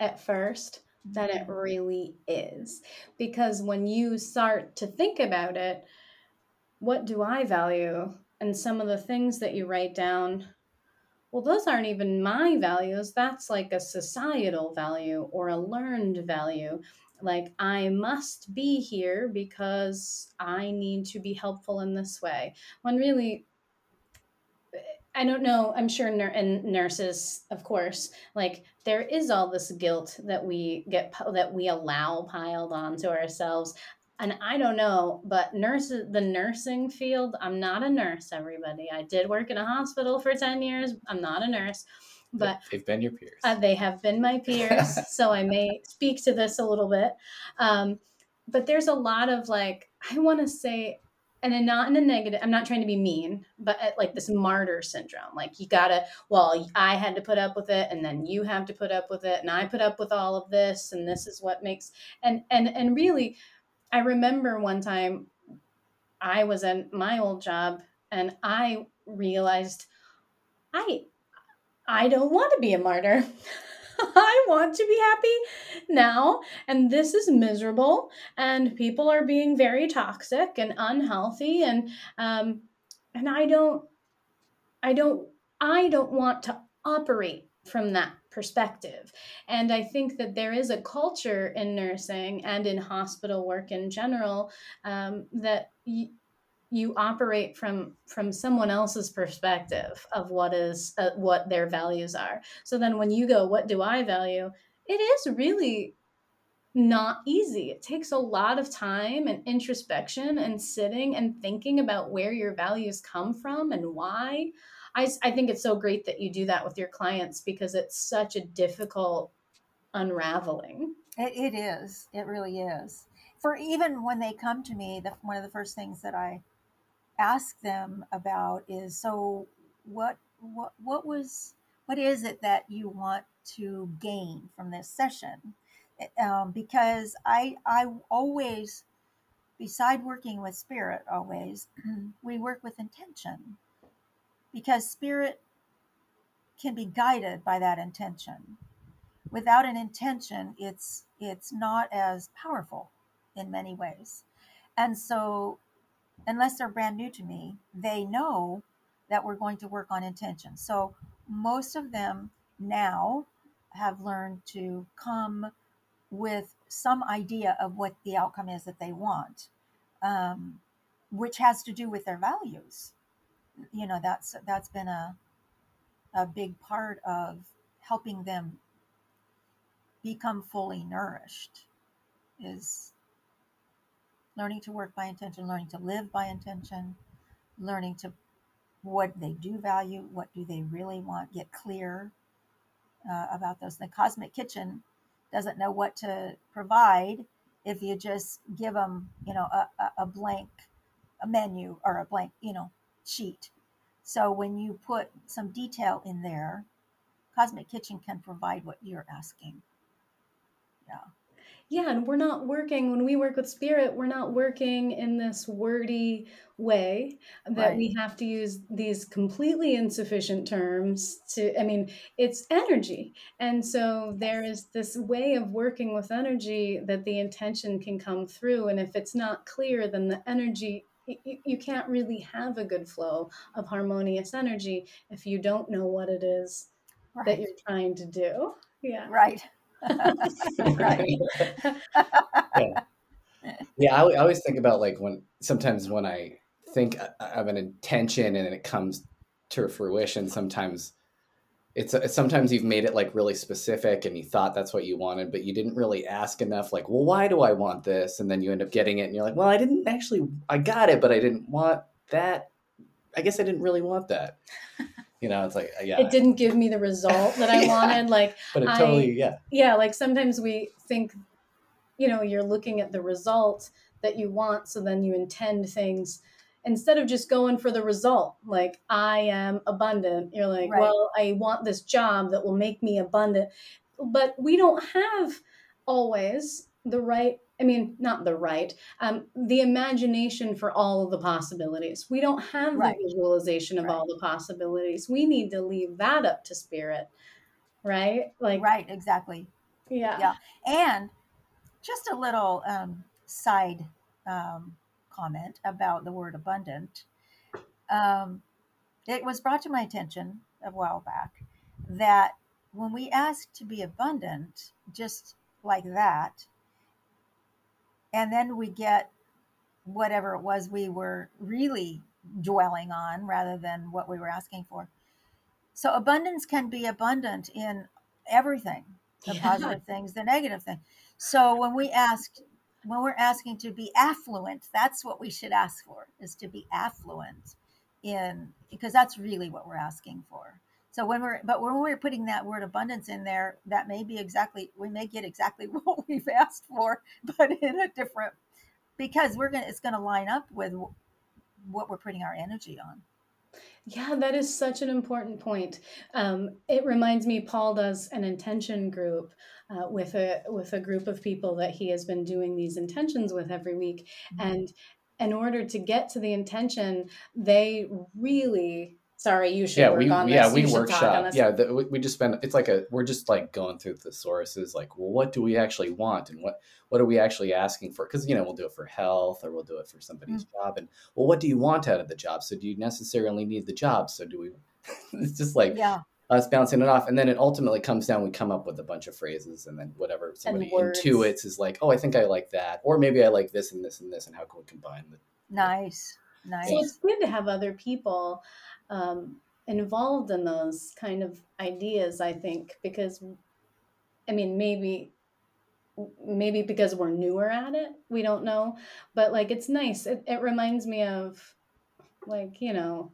at first than it really is. Because when you start to think about it, what do I value? And some of the things that you write down, well, those aren't even my values. That's like a societal value or a learned value. Like, I must be here because I need to be helpful in this way. When really, I don't know, I'm sure nur- and nurses, of course, like there is all this guilt that we get, that we allow piled onto ourselves. And I don't know, but nurses, the nursing field, I'm not a nurse, everybody. I did work in a hospital for ten years. I'm not a nurse. But they've been your peers. Uh, they have been my peers. So I may speak to this a little bit. Um, but there's a lot of, like, I want to say, and not in a negative, I'm not trying to be mean, but at, like, this martyr syndrome, like you gotta, well, I had to put up with it, and then you have to put up with it. And I put up with all of this, and this is what makes, and, and, and really, I remember one time I was in my old job and I realized I, I don't want to be a martyr. I want to be happy now. And this is miserable. And people are being very toxic and unhealthy. And, um, and I don't, I don't, I don't want to operate from that perspective. And I think that there is a culture in nursing and in hospital work in general, um, that y- you operate from, from someone else's perspective of what is, uh, what their values are. So then when you go, what do I value? It is really not easy. It takes a lot of time and introspection and sitting and thinking about where your values come from and why. I, I think it's so great that you do that with your clients, because it's such a difficult unraveling. It, it is. It really is. For even when they come to me, the, one of the first things that I ask them about is, so what what what was what is it that you want to gain from this session? Um, because I I always, beside working with spirit, always we work with intention, because spirit can be guided by that intention. Without an intention, it's it's not as powerful in many ways. And so unless they're brand new to me, they know that we're going to work on intention. So most of them now have learned to come with some idea of what the outcome is that they want, um, which has to do with their values. You know, that's that's been a a big part of helping them become fully nourished, is learning to work by intention, learning to live by intention, learning to what they do value, what do they really want, get clear uh, about those. The cosmic kitchen doesn't know what to provide if you just give them, you know, a, a blank a menu or a blank, you know, sheet. So when you put some detail in there, cosmic kitchen can provide what you're asking. Yeah. Yeah, and we're not working, when we work with spirit, we're not working in this wordy way that right. we have to use these completely insufficient terms to, I mean, it's energy. And so there is this way of working with energy that the intention can come through. And if it's not clear, then the energy, you, you can't really have a good flow of harmonious energy if you don't know what it is right. that you're trying to do. Yeah. Right. Right. Yeah. Yeah. I, I always think about like when, sometimes when I think of an intention and it comes to fruition, sometimes it's, sometimes you've made it like really specific and you thought that's what you wanted, but you didn't really ask enough, like, well, why do I want this? And then you end up getting it and you're like, well, I didn't actually, I got it, but I didn't want that. I guess I didn't really want that. You know, it's like, yeah, it didn't give me the result that I yeah. wanted. Like, but it totally, I, yeah. Yeah. Like sometimes we think, you know, you're looking at the result that you want. So then you intend things instead of just going for the result. Like, I am abundant. You're like, right. well, I want this job that will make me abundant, but we don't have always the right. I mean, not the right, um, the imagination for all of the possibilities. We don't have right. the visualization of right. all the possibilities. We need to leave that up to spirit, right? Like, right, exactly. Yeah. Yeah. And just a little um, side um, comment about the word abundant. Um, it was brought to my attention a while back that when we ask to be abundant, just like that, and then we get whatever it was we were really dwelling on rather than what we were asking for. So abundance can be abundant in everything, the yeah. positive things, the negative thing. So when we ask, when we're asking to be affluent, that's what we should ask for, is to be affluent in, because that's really what we're asking for. So when we're, but when we're putting that word abundance in there, that may be exactly, we may get exactly what we've asked for, but in a different, because we're going to, it's going to line up with what we're putting our energy on. Yeah, that is such an important point. Um, it reminds me, Paul does an intention group uh, with a, with a group of people that he has been doing these intentions with every week. Mm-hmm. And in order to get to the intention, they really Sorry, you should yeah, work we, on this. Yeah, we workshop. Yeah, the, we, we just spend, it's like a, we're just like going through the sources, like, well, what do we actually want? And what, what are we actually asking for? Because, you know, we'll do it for health or we'll do it for somebody's mm-hmm. job. And, well, what do you want out of the job? So do you necessarily need the job? So do we, it's just like yeah. us bouncing it off. And then it ultimately comes down, we come up with a bunch of phrases and then whatever somebody intuits is like, oh, I think I like that. Or maybe I like this and this and this. And how can we combine the Nice. Nice. So it's good to have other people um, involved in those kind of ideas, I think, because, I mean, maybe, maybe because we're newer at it, we don't know, but like, it's nice. It, it reminds me of like, you know,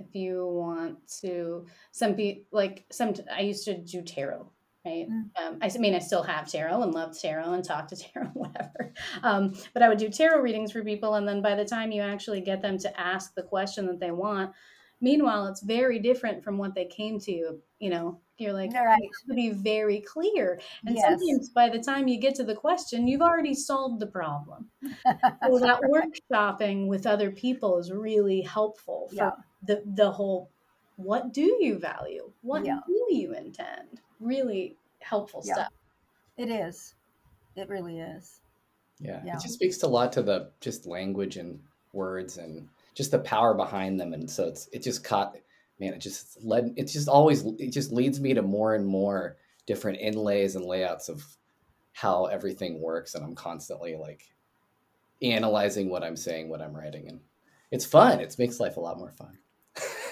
if you want to, some people, like some, I used to do tarot. Right. Um, I mean, I still have tarot and love tarot and talk to tarot, whatever. Um, but I would do tarot readings for people. And then by the time you actually get them to ask the question that they want, meanwhile, it's very different from what they came to you. You know, you're like, right. you have to be very clear. And yes. sometimes by the time you get to the question, you've already solved the problem. So that workshopping with other people is really helpful for yeah. the, the whole, what do you value? What yeah. do you intend? Really helpful yeah. stuff. It is. It really is. Yeah. yeah. It just speaks a lot to the just language and words and just the power behind them. And so it's, it just caught, man, it just led, it's just always, it just leads me to more and more different inlays and layouts of how everything works. And I'm constantly like analyzing what I'm saying, what I'm writing. And it's fun. It makes life a lot more fun.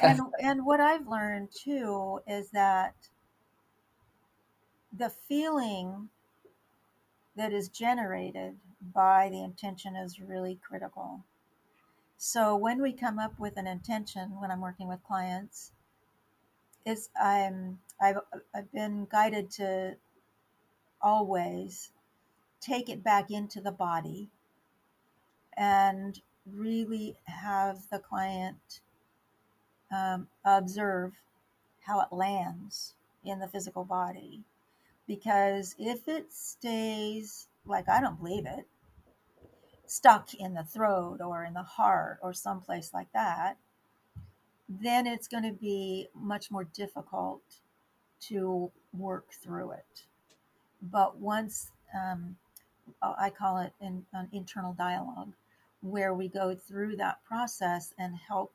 and And what I've learned too, is that the feeling that is generated by the intention is really critical. So when we come up with an intention, when I'm working with clients, is I'm I've I've been guided to always take it back into the body and really have the client um, observe how it lands in the physical body. Because if it stays, like I don't believe it, stuck in the throat or in the heart or someplace like that, then it's going to be much more difficult to work through it. But once, um, I call it an, an internal dialogue, where we go through that process and help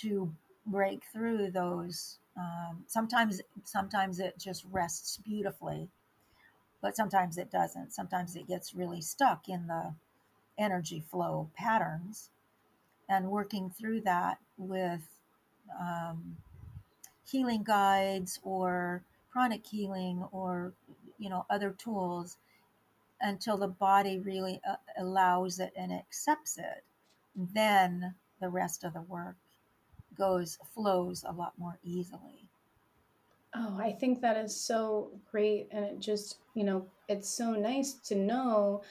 to break through those Um, sometimes, sometimes it just rests beautifully, but sometimes it doesn't. Sometimes it gets really stuck in the energy flow patterns, and working through that with um, healing guides or pranic healing or, you know, other tools until the body really uh, allows it and accepts it. Then the rest of the work goes, flows a lot more easily. Oh, I think that is so great. And it just, you know, it's so nice to know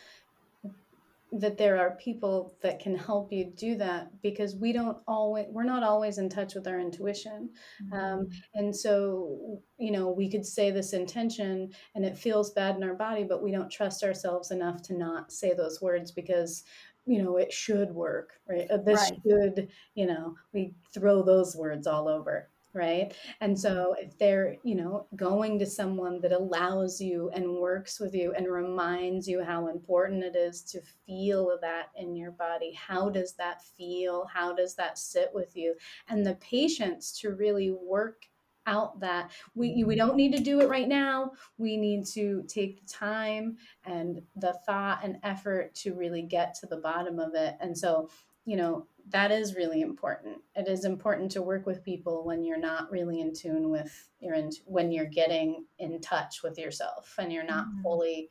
that there are people that can help you do that, because we don't always, we're not always in touch with our intuition. Mm-hmm. Um, and so, you know, we could say this intention and it feels bad in our body, but we don't trust ourselves enough to not say those words because, you know, it should work, right? This right. should, you know, we throw those words all over. Right. And so if they're, you know, going to someone that allows you and works with you and reminds you how important it is to feel that in your body, how does that feel? How does that sit with you? And the patience to really work out that we, we don't need to do it right now. We need to take the time and the thought and effort to really get to the bottom of it. And so, you know, that is really important. It is important to work with people when you're not really in tune with your, in, when you're getting in touch with yourself and you're not mm-hmm. fully,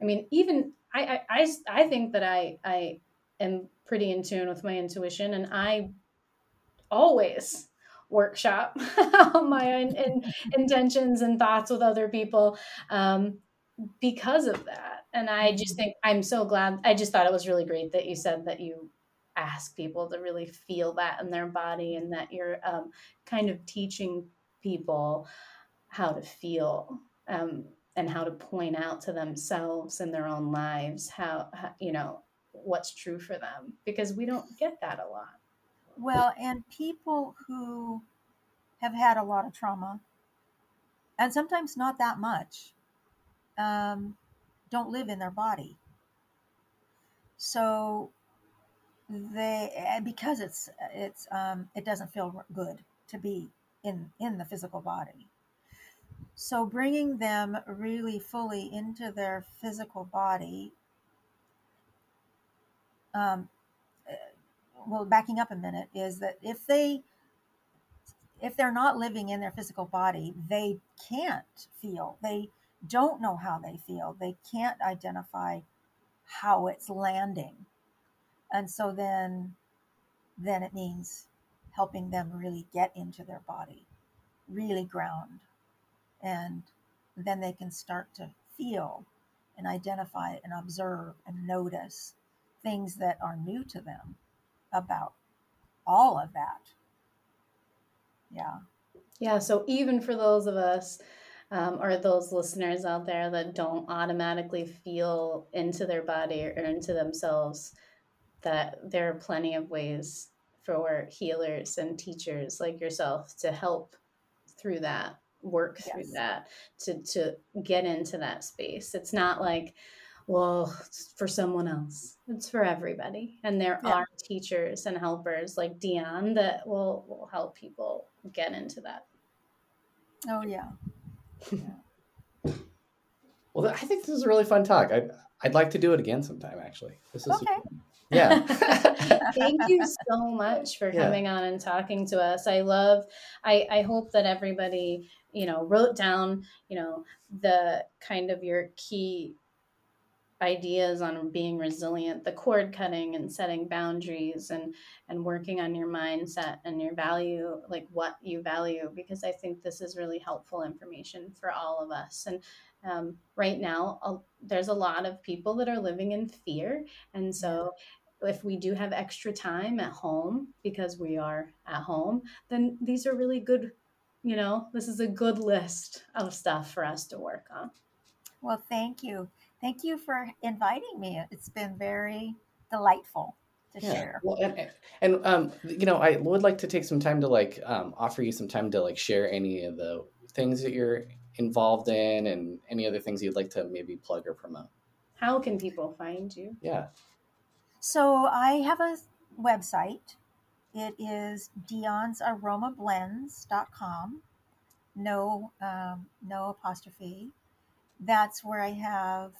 I mean, even I, I, I, I think that I, I am pretty in tune with my intuition, and I always workshop my in, in, intentions and thoughts with other people, um, because of that. And I just think I'm so glad. I just thought it was really great that you said that you ask people to really feel that in their body, and that you're um, kind of teaching people how to feel um, and how to point out to themselves in their own lives, how, how, you know, what's true for them, because we don't get that a lot. Well, and people who have had a lot of trauma, and sometimes not that much, um, don't live in their body. So they, because it's, it's, um, it doesn't feel good to be in, in the physical body. So bringing them really fully into their physical body, um, well, backing up a minute, is that if they, if they're not living in their physical body, they can't feel, they don't know how they feel. They can't identify how it's landing. And so then, then it means helping them really get into their body, really ground. And then they can start to feel and identify and observe and notice things that are new to them about all of that. Yeah. Yeah. So even for those of us, Um, or those listeners out there that don't automatically feel into their body or into themselves, that there are plenty of ways for healers and teachers like yourself to help through that, work yes. through that, to, to get into that space. It's not like, well, it's for someone else. It's for everybody. And there yeah. are teachers and helpers like Dion that will, will help people get into that. Oh, yeah. Yeah. Well, I think this is a really fun talk. I'd, I'd like to do it again sometime, actually. This is okay. Yeah. Thank you so much for coming yeah. on and talking to us. I love, I, I hope that everybody, you know, wrote down, you know, the kind of your key ideas on being resilient, the cord cutting and setting boundaries and, and working on your mindset and your value, like what you value, because I think this is really helpful information for all of us. And um, right now, uh, there's a lot of people that are living in fear. And so if we do have extra time at home, because we are at home, then these are really good, you know, this is a good list of stuff for us to work on. Well, thank you. Thank you for inviting me. It's been very delightful to yeah. share. Well, and, and um, you know, I would like to take some time to like um, offer you some time to like share any of the things that you're involved in and any other things you'd like to maybe plug or promote. How can people find you? Yeah. So I have a website. It is dions aroma blends dot com. no, um, no apostrophe. That's where I have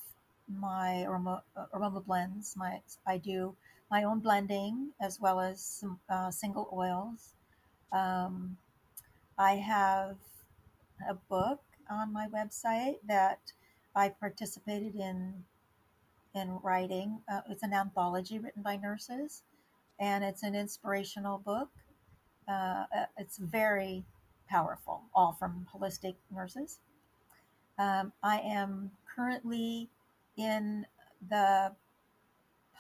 my aroma, aroma blends. My I do my own blending as well as some uh, single oils. Um, I have a book on my website that I participated in in writing. Uh, it's an anthology written by nurses, and it's an inspirational book. Uh, it's very powerful, all from holistic nurses. Um, I am currently in the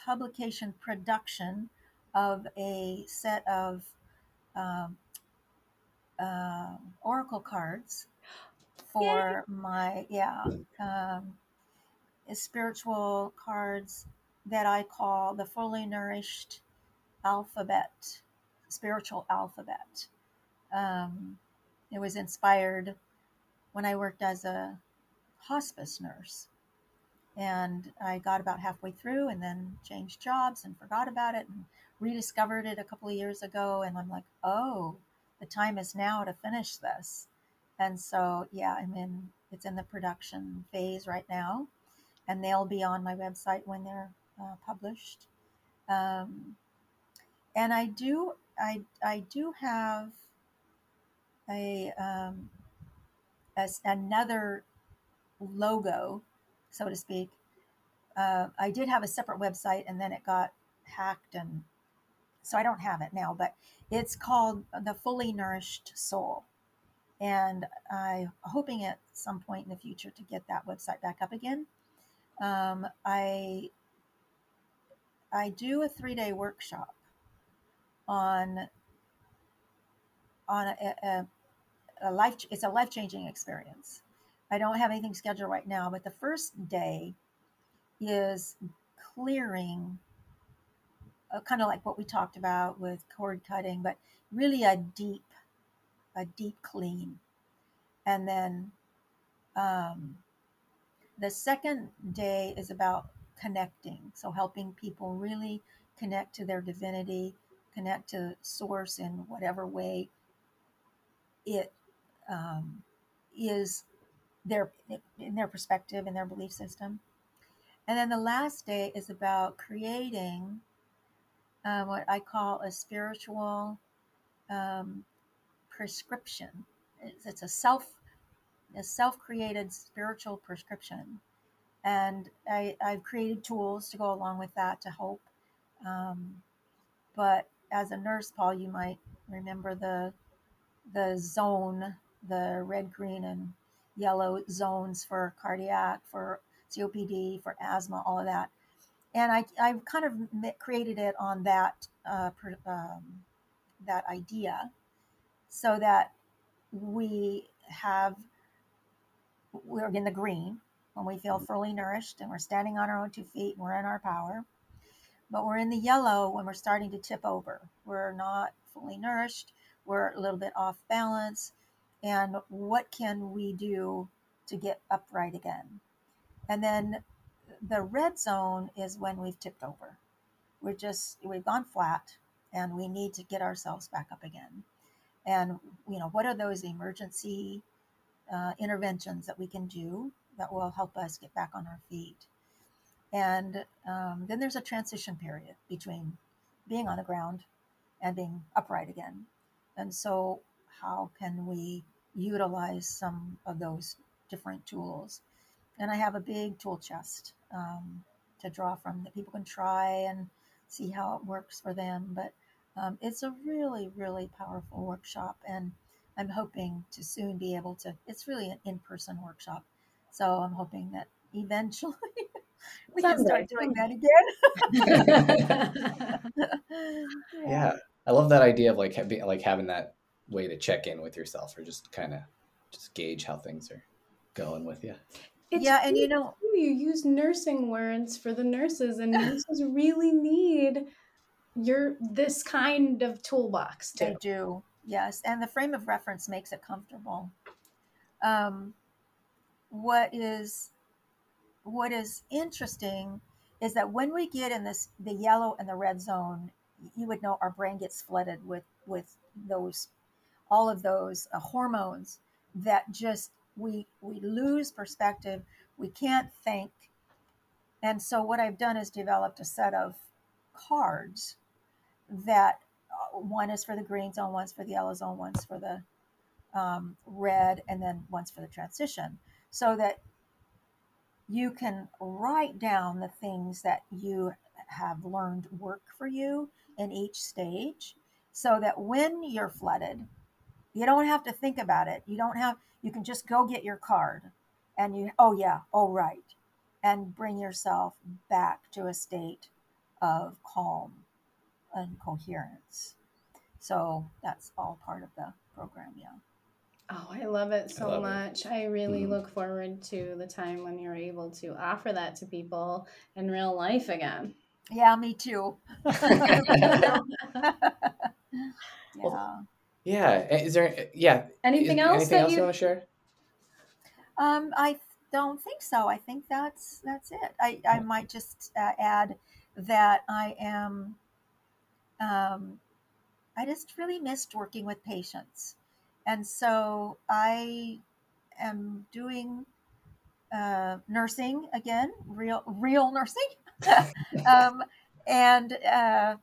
publication production of a set of um, uh, oracle cards for Yay. my, yeah, um, spiritual cards that I call the Fully Nourished Alphabet, spiritual alphabet. Um, it was inspired when I worked as a hospice nurse. And I got about halfway through and then changed jobs and forgot about it and rediscovered it a couple of years ago. And I'm like, oh, the time is now to finish this. And so, yeah, I'm in, it's in the production phase right now. And they'll be on my website when they're uh, published. Um, and I do, I, I do have a, um, a, another logo, so to speak. Uh, I did have a separate website and then it got hacked, and so I don't have it now, but it's called the Fully Nourished Soul. And I'm hoping at some point in the future to get that website back up again. Um, I, I do a three-day workshop on, on a, a, a life, it's a life-changing experience. I don't have anything scheduled right now, but the first day is clearing, uh, kind of like what we talked about with cord cutting, but really a deep, a deep clean. And then um, the second day is about connecting. So helping people really connect to their divinity, connect to source in whatever way it um, is their, in their perspective, in their belief system. And then the last day is about creating uh, what I call a spiritual um, prescription. It's, it's a self, a self-created spiritual prescription. And I, I've created tools to go along with that to help. Um, but as a nurse, Paul, you might remember the, the zone, the red, green, and yellow zones for cardiac, for C O P D, for asthma, all of that. And I, I've kind of created it on that, uh, um, that idea, so that we have, we're in the green when we feel fully nourished and we're standing on our own two feet and we're in our power, but we're in the yellow when we're starting to tip over. We're not fully nourished. We're a little bit off balance. And what can we do to get upright again? And then the red zone is when we've tipped over. We're just, we've gone flat and we need to get ourselves back up again. And, you know, what are those emergency uh, interventions that we can do that will help us get back on our feet? And um, then there's a transition period between being on the ground and being upright again. And so how can we utilize some of those different tools? And I have a big tool chest um, to draw from that people can try and see how it works for them. But um, it's a really, really powerful workshop. And I'm hoping to soon be able to, it's really an in-person workshop. So I'm hoping that eventually we Sounds can start doing that again. yeah. yeah. I love that idea of like like having that way to check in with yourself, or just kind of just gauge how things are going with you. It's yeah. And you know, you use nursing words for the nurses, and nurses really need your, this kind of toolbox too. They do. Yes. And the frame of reference makes it comfortable. Um, what is, what is interesting is that when we get in this, the yellow and the red zone, you would know our brain gets flooded with, with those all of those uh, hormones that just we we lose perspective. We can't think. And so what I've done is developed a set of cards that one is for the green zone, one's for the yellow zone, one's for the um, red, and then one's for the transition, so that you can write down the things that you have learned work for you in each stage, so that when you're flooded, you don't have to think about it. You don't have, you can just go get your card and you, oh yeah, oh right. And bring yourself back to a state of calm and coherence. So that's all part of the program, yeah. Oh, I love it so I much. It. I really mm. look forward to the time when you're able to offer that to people in real life again. Yeah, me too. yeah. Well, yeah. Is there, yeah. Anything else, anything that else you... you want to share? Um, I don't think so. I think that's, that's it. I, I might just uh, add that I am, um, I just really missed working with patients. And so I am doing uh, nursing again, real real nursing. um, and uh,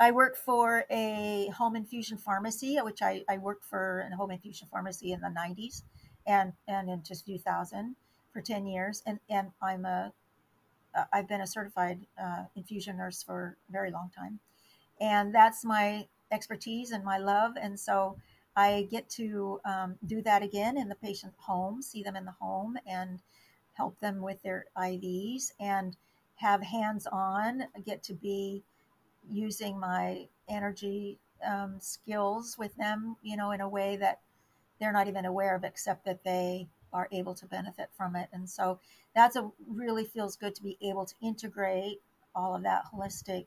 I work for a home infusion pharmacy, which I, I worked for a home infusion pharmacy in the nineties and, and into two thousand for ten years. And, and I'm a, I've been a certified uh, infusion nurse for a very long time. And that's my expertise and my love. And so I get to um, do that again in the patient's home, see them in the home and help them with their I Vs and have hands-on, get to be using my energy um, skills with them, you know, in a way that they're not even aware of, except that they are able to benefit from it. And so that's a really feels good to be able to integrate all of that holistic,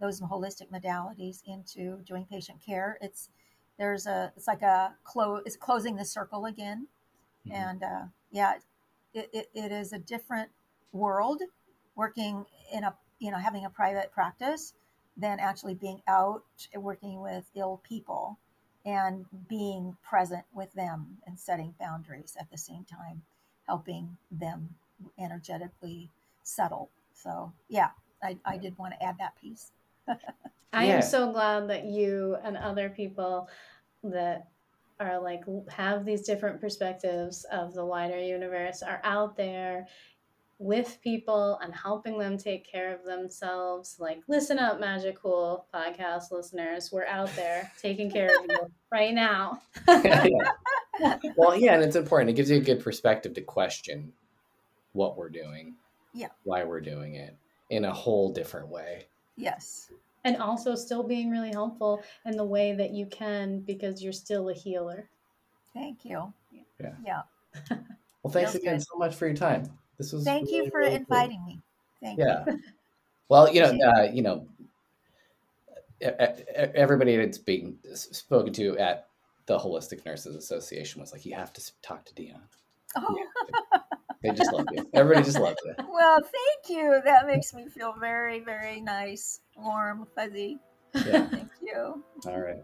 those holistic modalities into doing patient care. It's, There's a, it's like a close, it's closing the circle again. Mm-hmm. And uh, yeah, it, it, it is a different world working in a, you know, having a private practice than actually being out and working with ill people and being present with them and setting boundaries at the same time, helping them energetically settle. So yeah, I, I did want to add that piece. I yeah. am so glad that you and other people that are like have these different perspectives of the wider universe are out there with people and helping them take care of themselves. Like, listen up, Magic Cool podcast listeners. We're out there taking care of you right now. yeah. Well, yeah, and it's important. It gives you a good perspective to question what we're doing, yeah, why we're doing it in a whole different way. Yes. And also still being really helpful in the way that you can, because you're still a healer. Thank you. Yeah. Yeah. Well, thanks again good. so much for your time. This was Thank really, you for really inviting cool. me. Thank yeah. you. Well, you know, uh, you know, everybody that's being spoken to at the Holistic Nurses Association was like, you have to talk to Dion. Oh. Yeah. They just love you. Everybody just loves it. Well, thank you. That makes me feel very, very nice, warm, fuzzy. Yeah. Thank you. All right.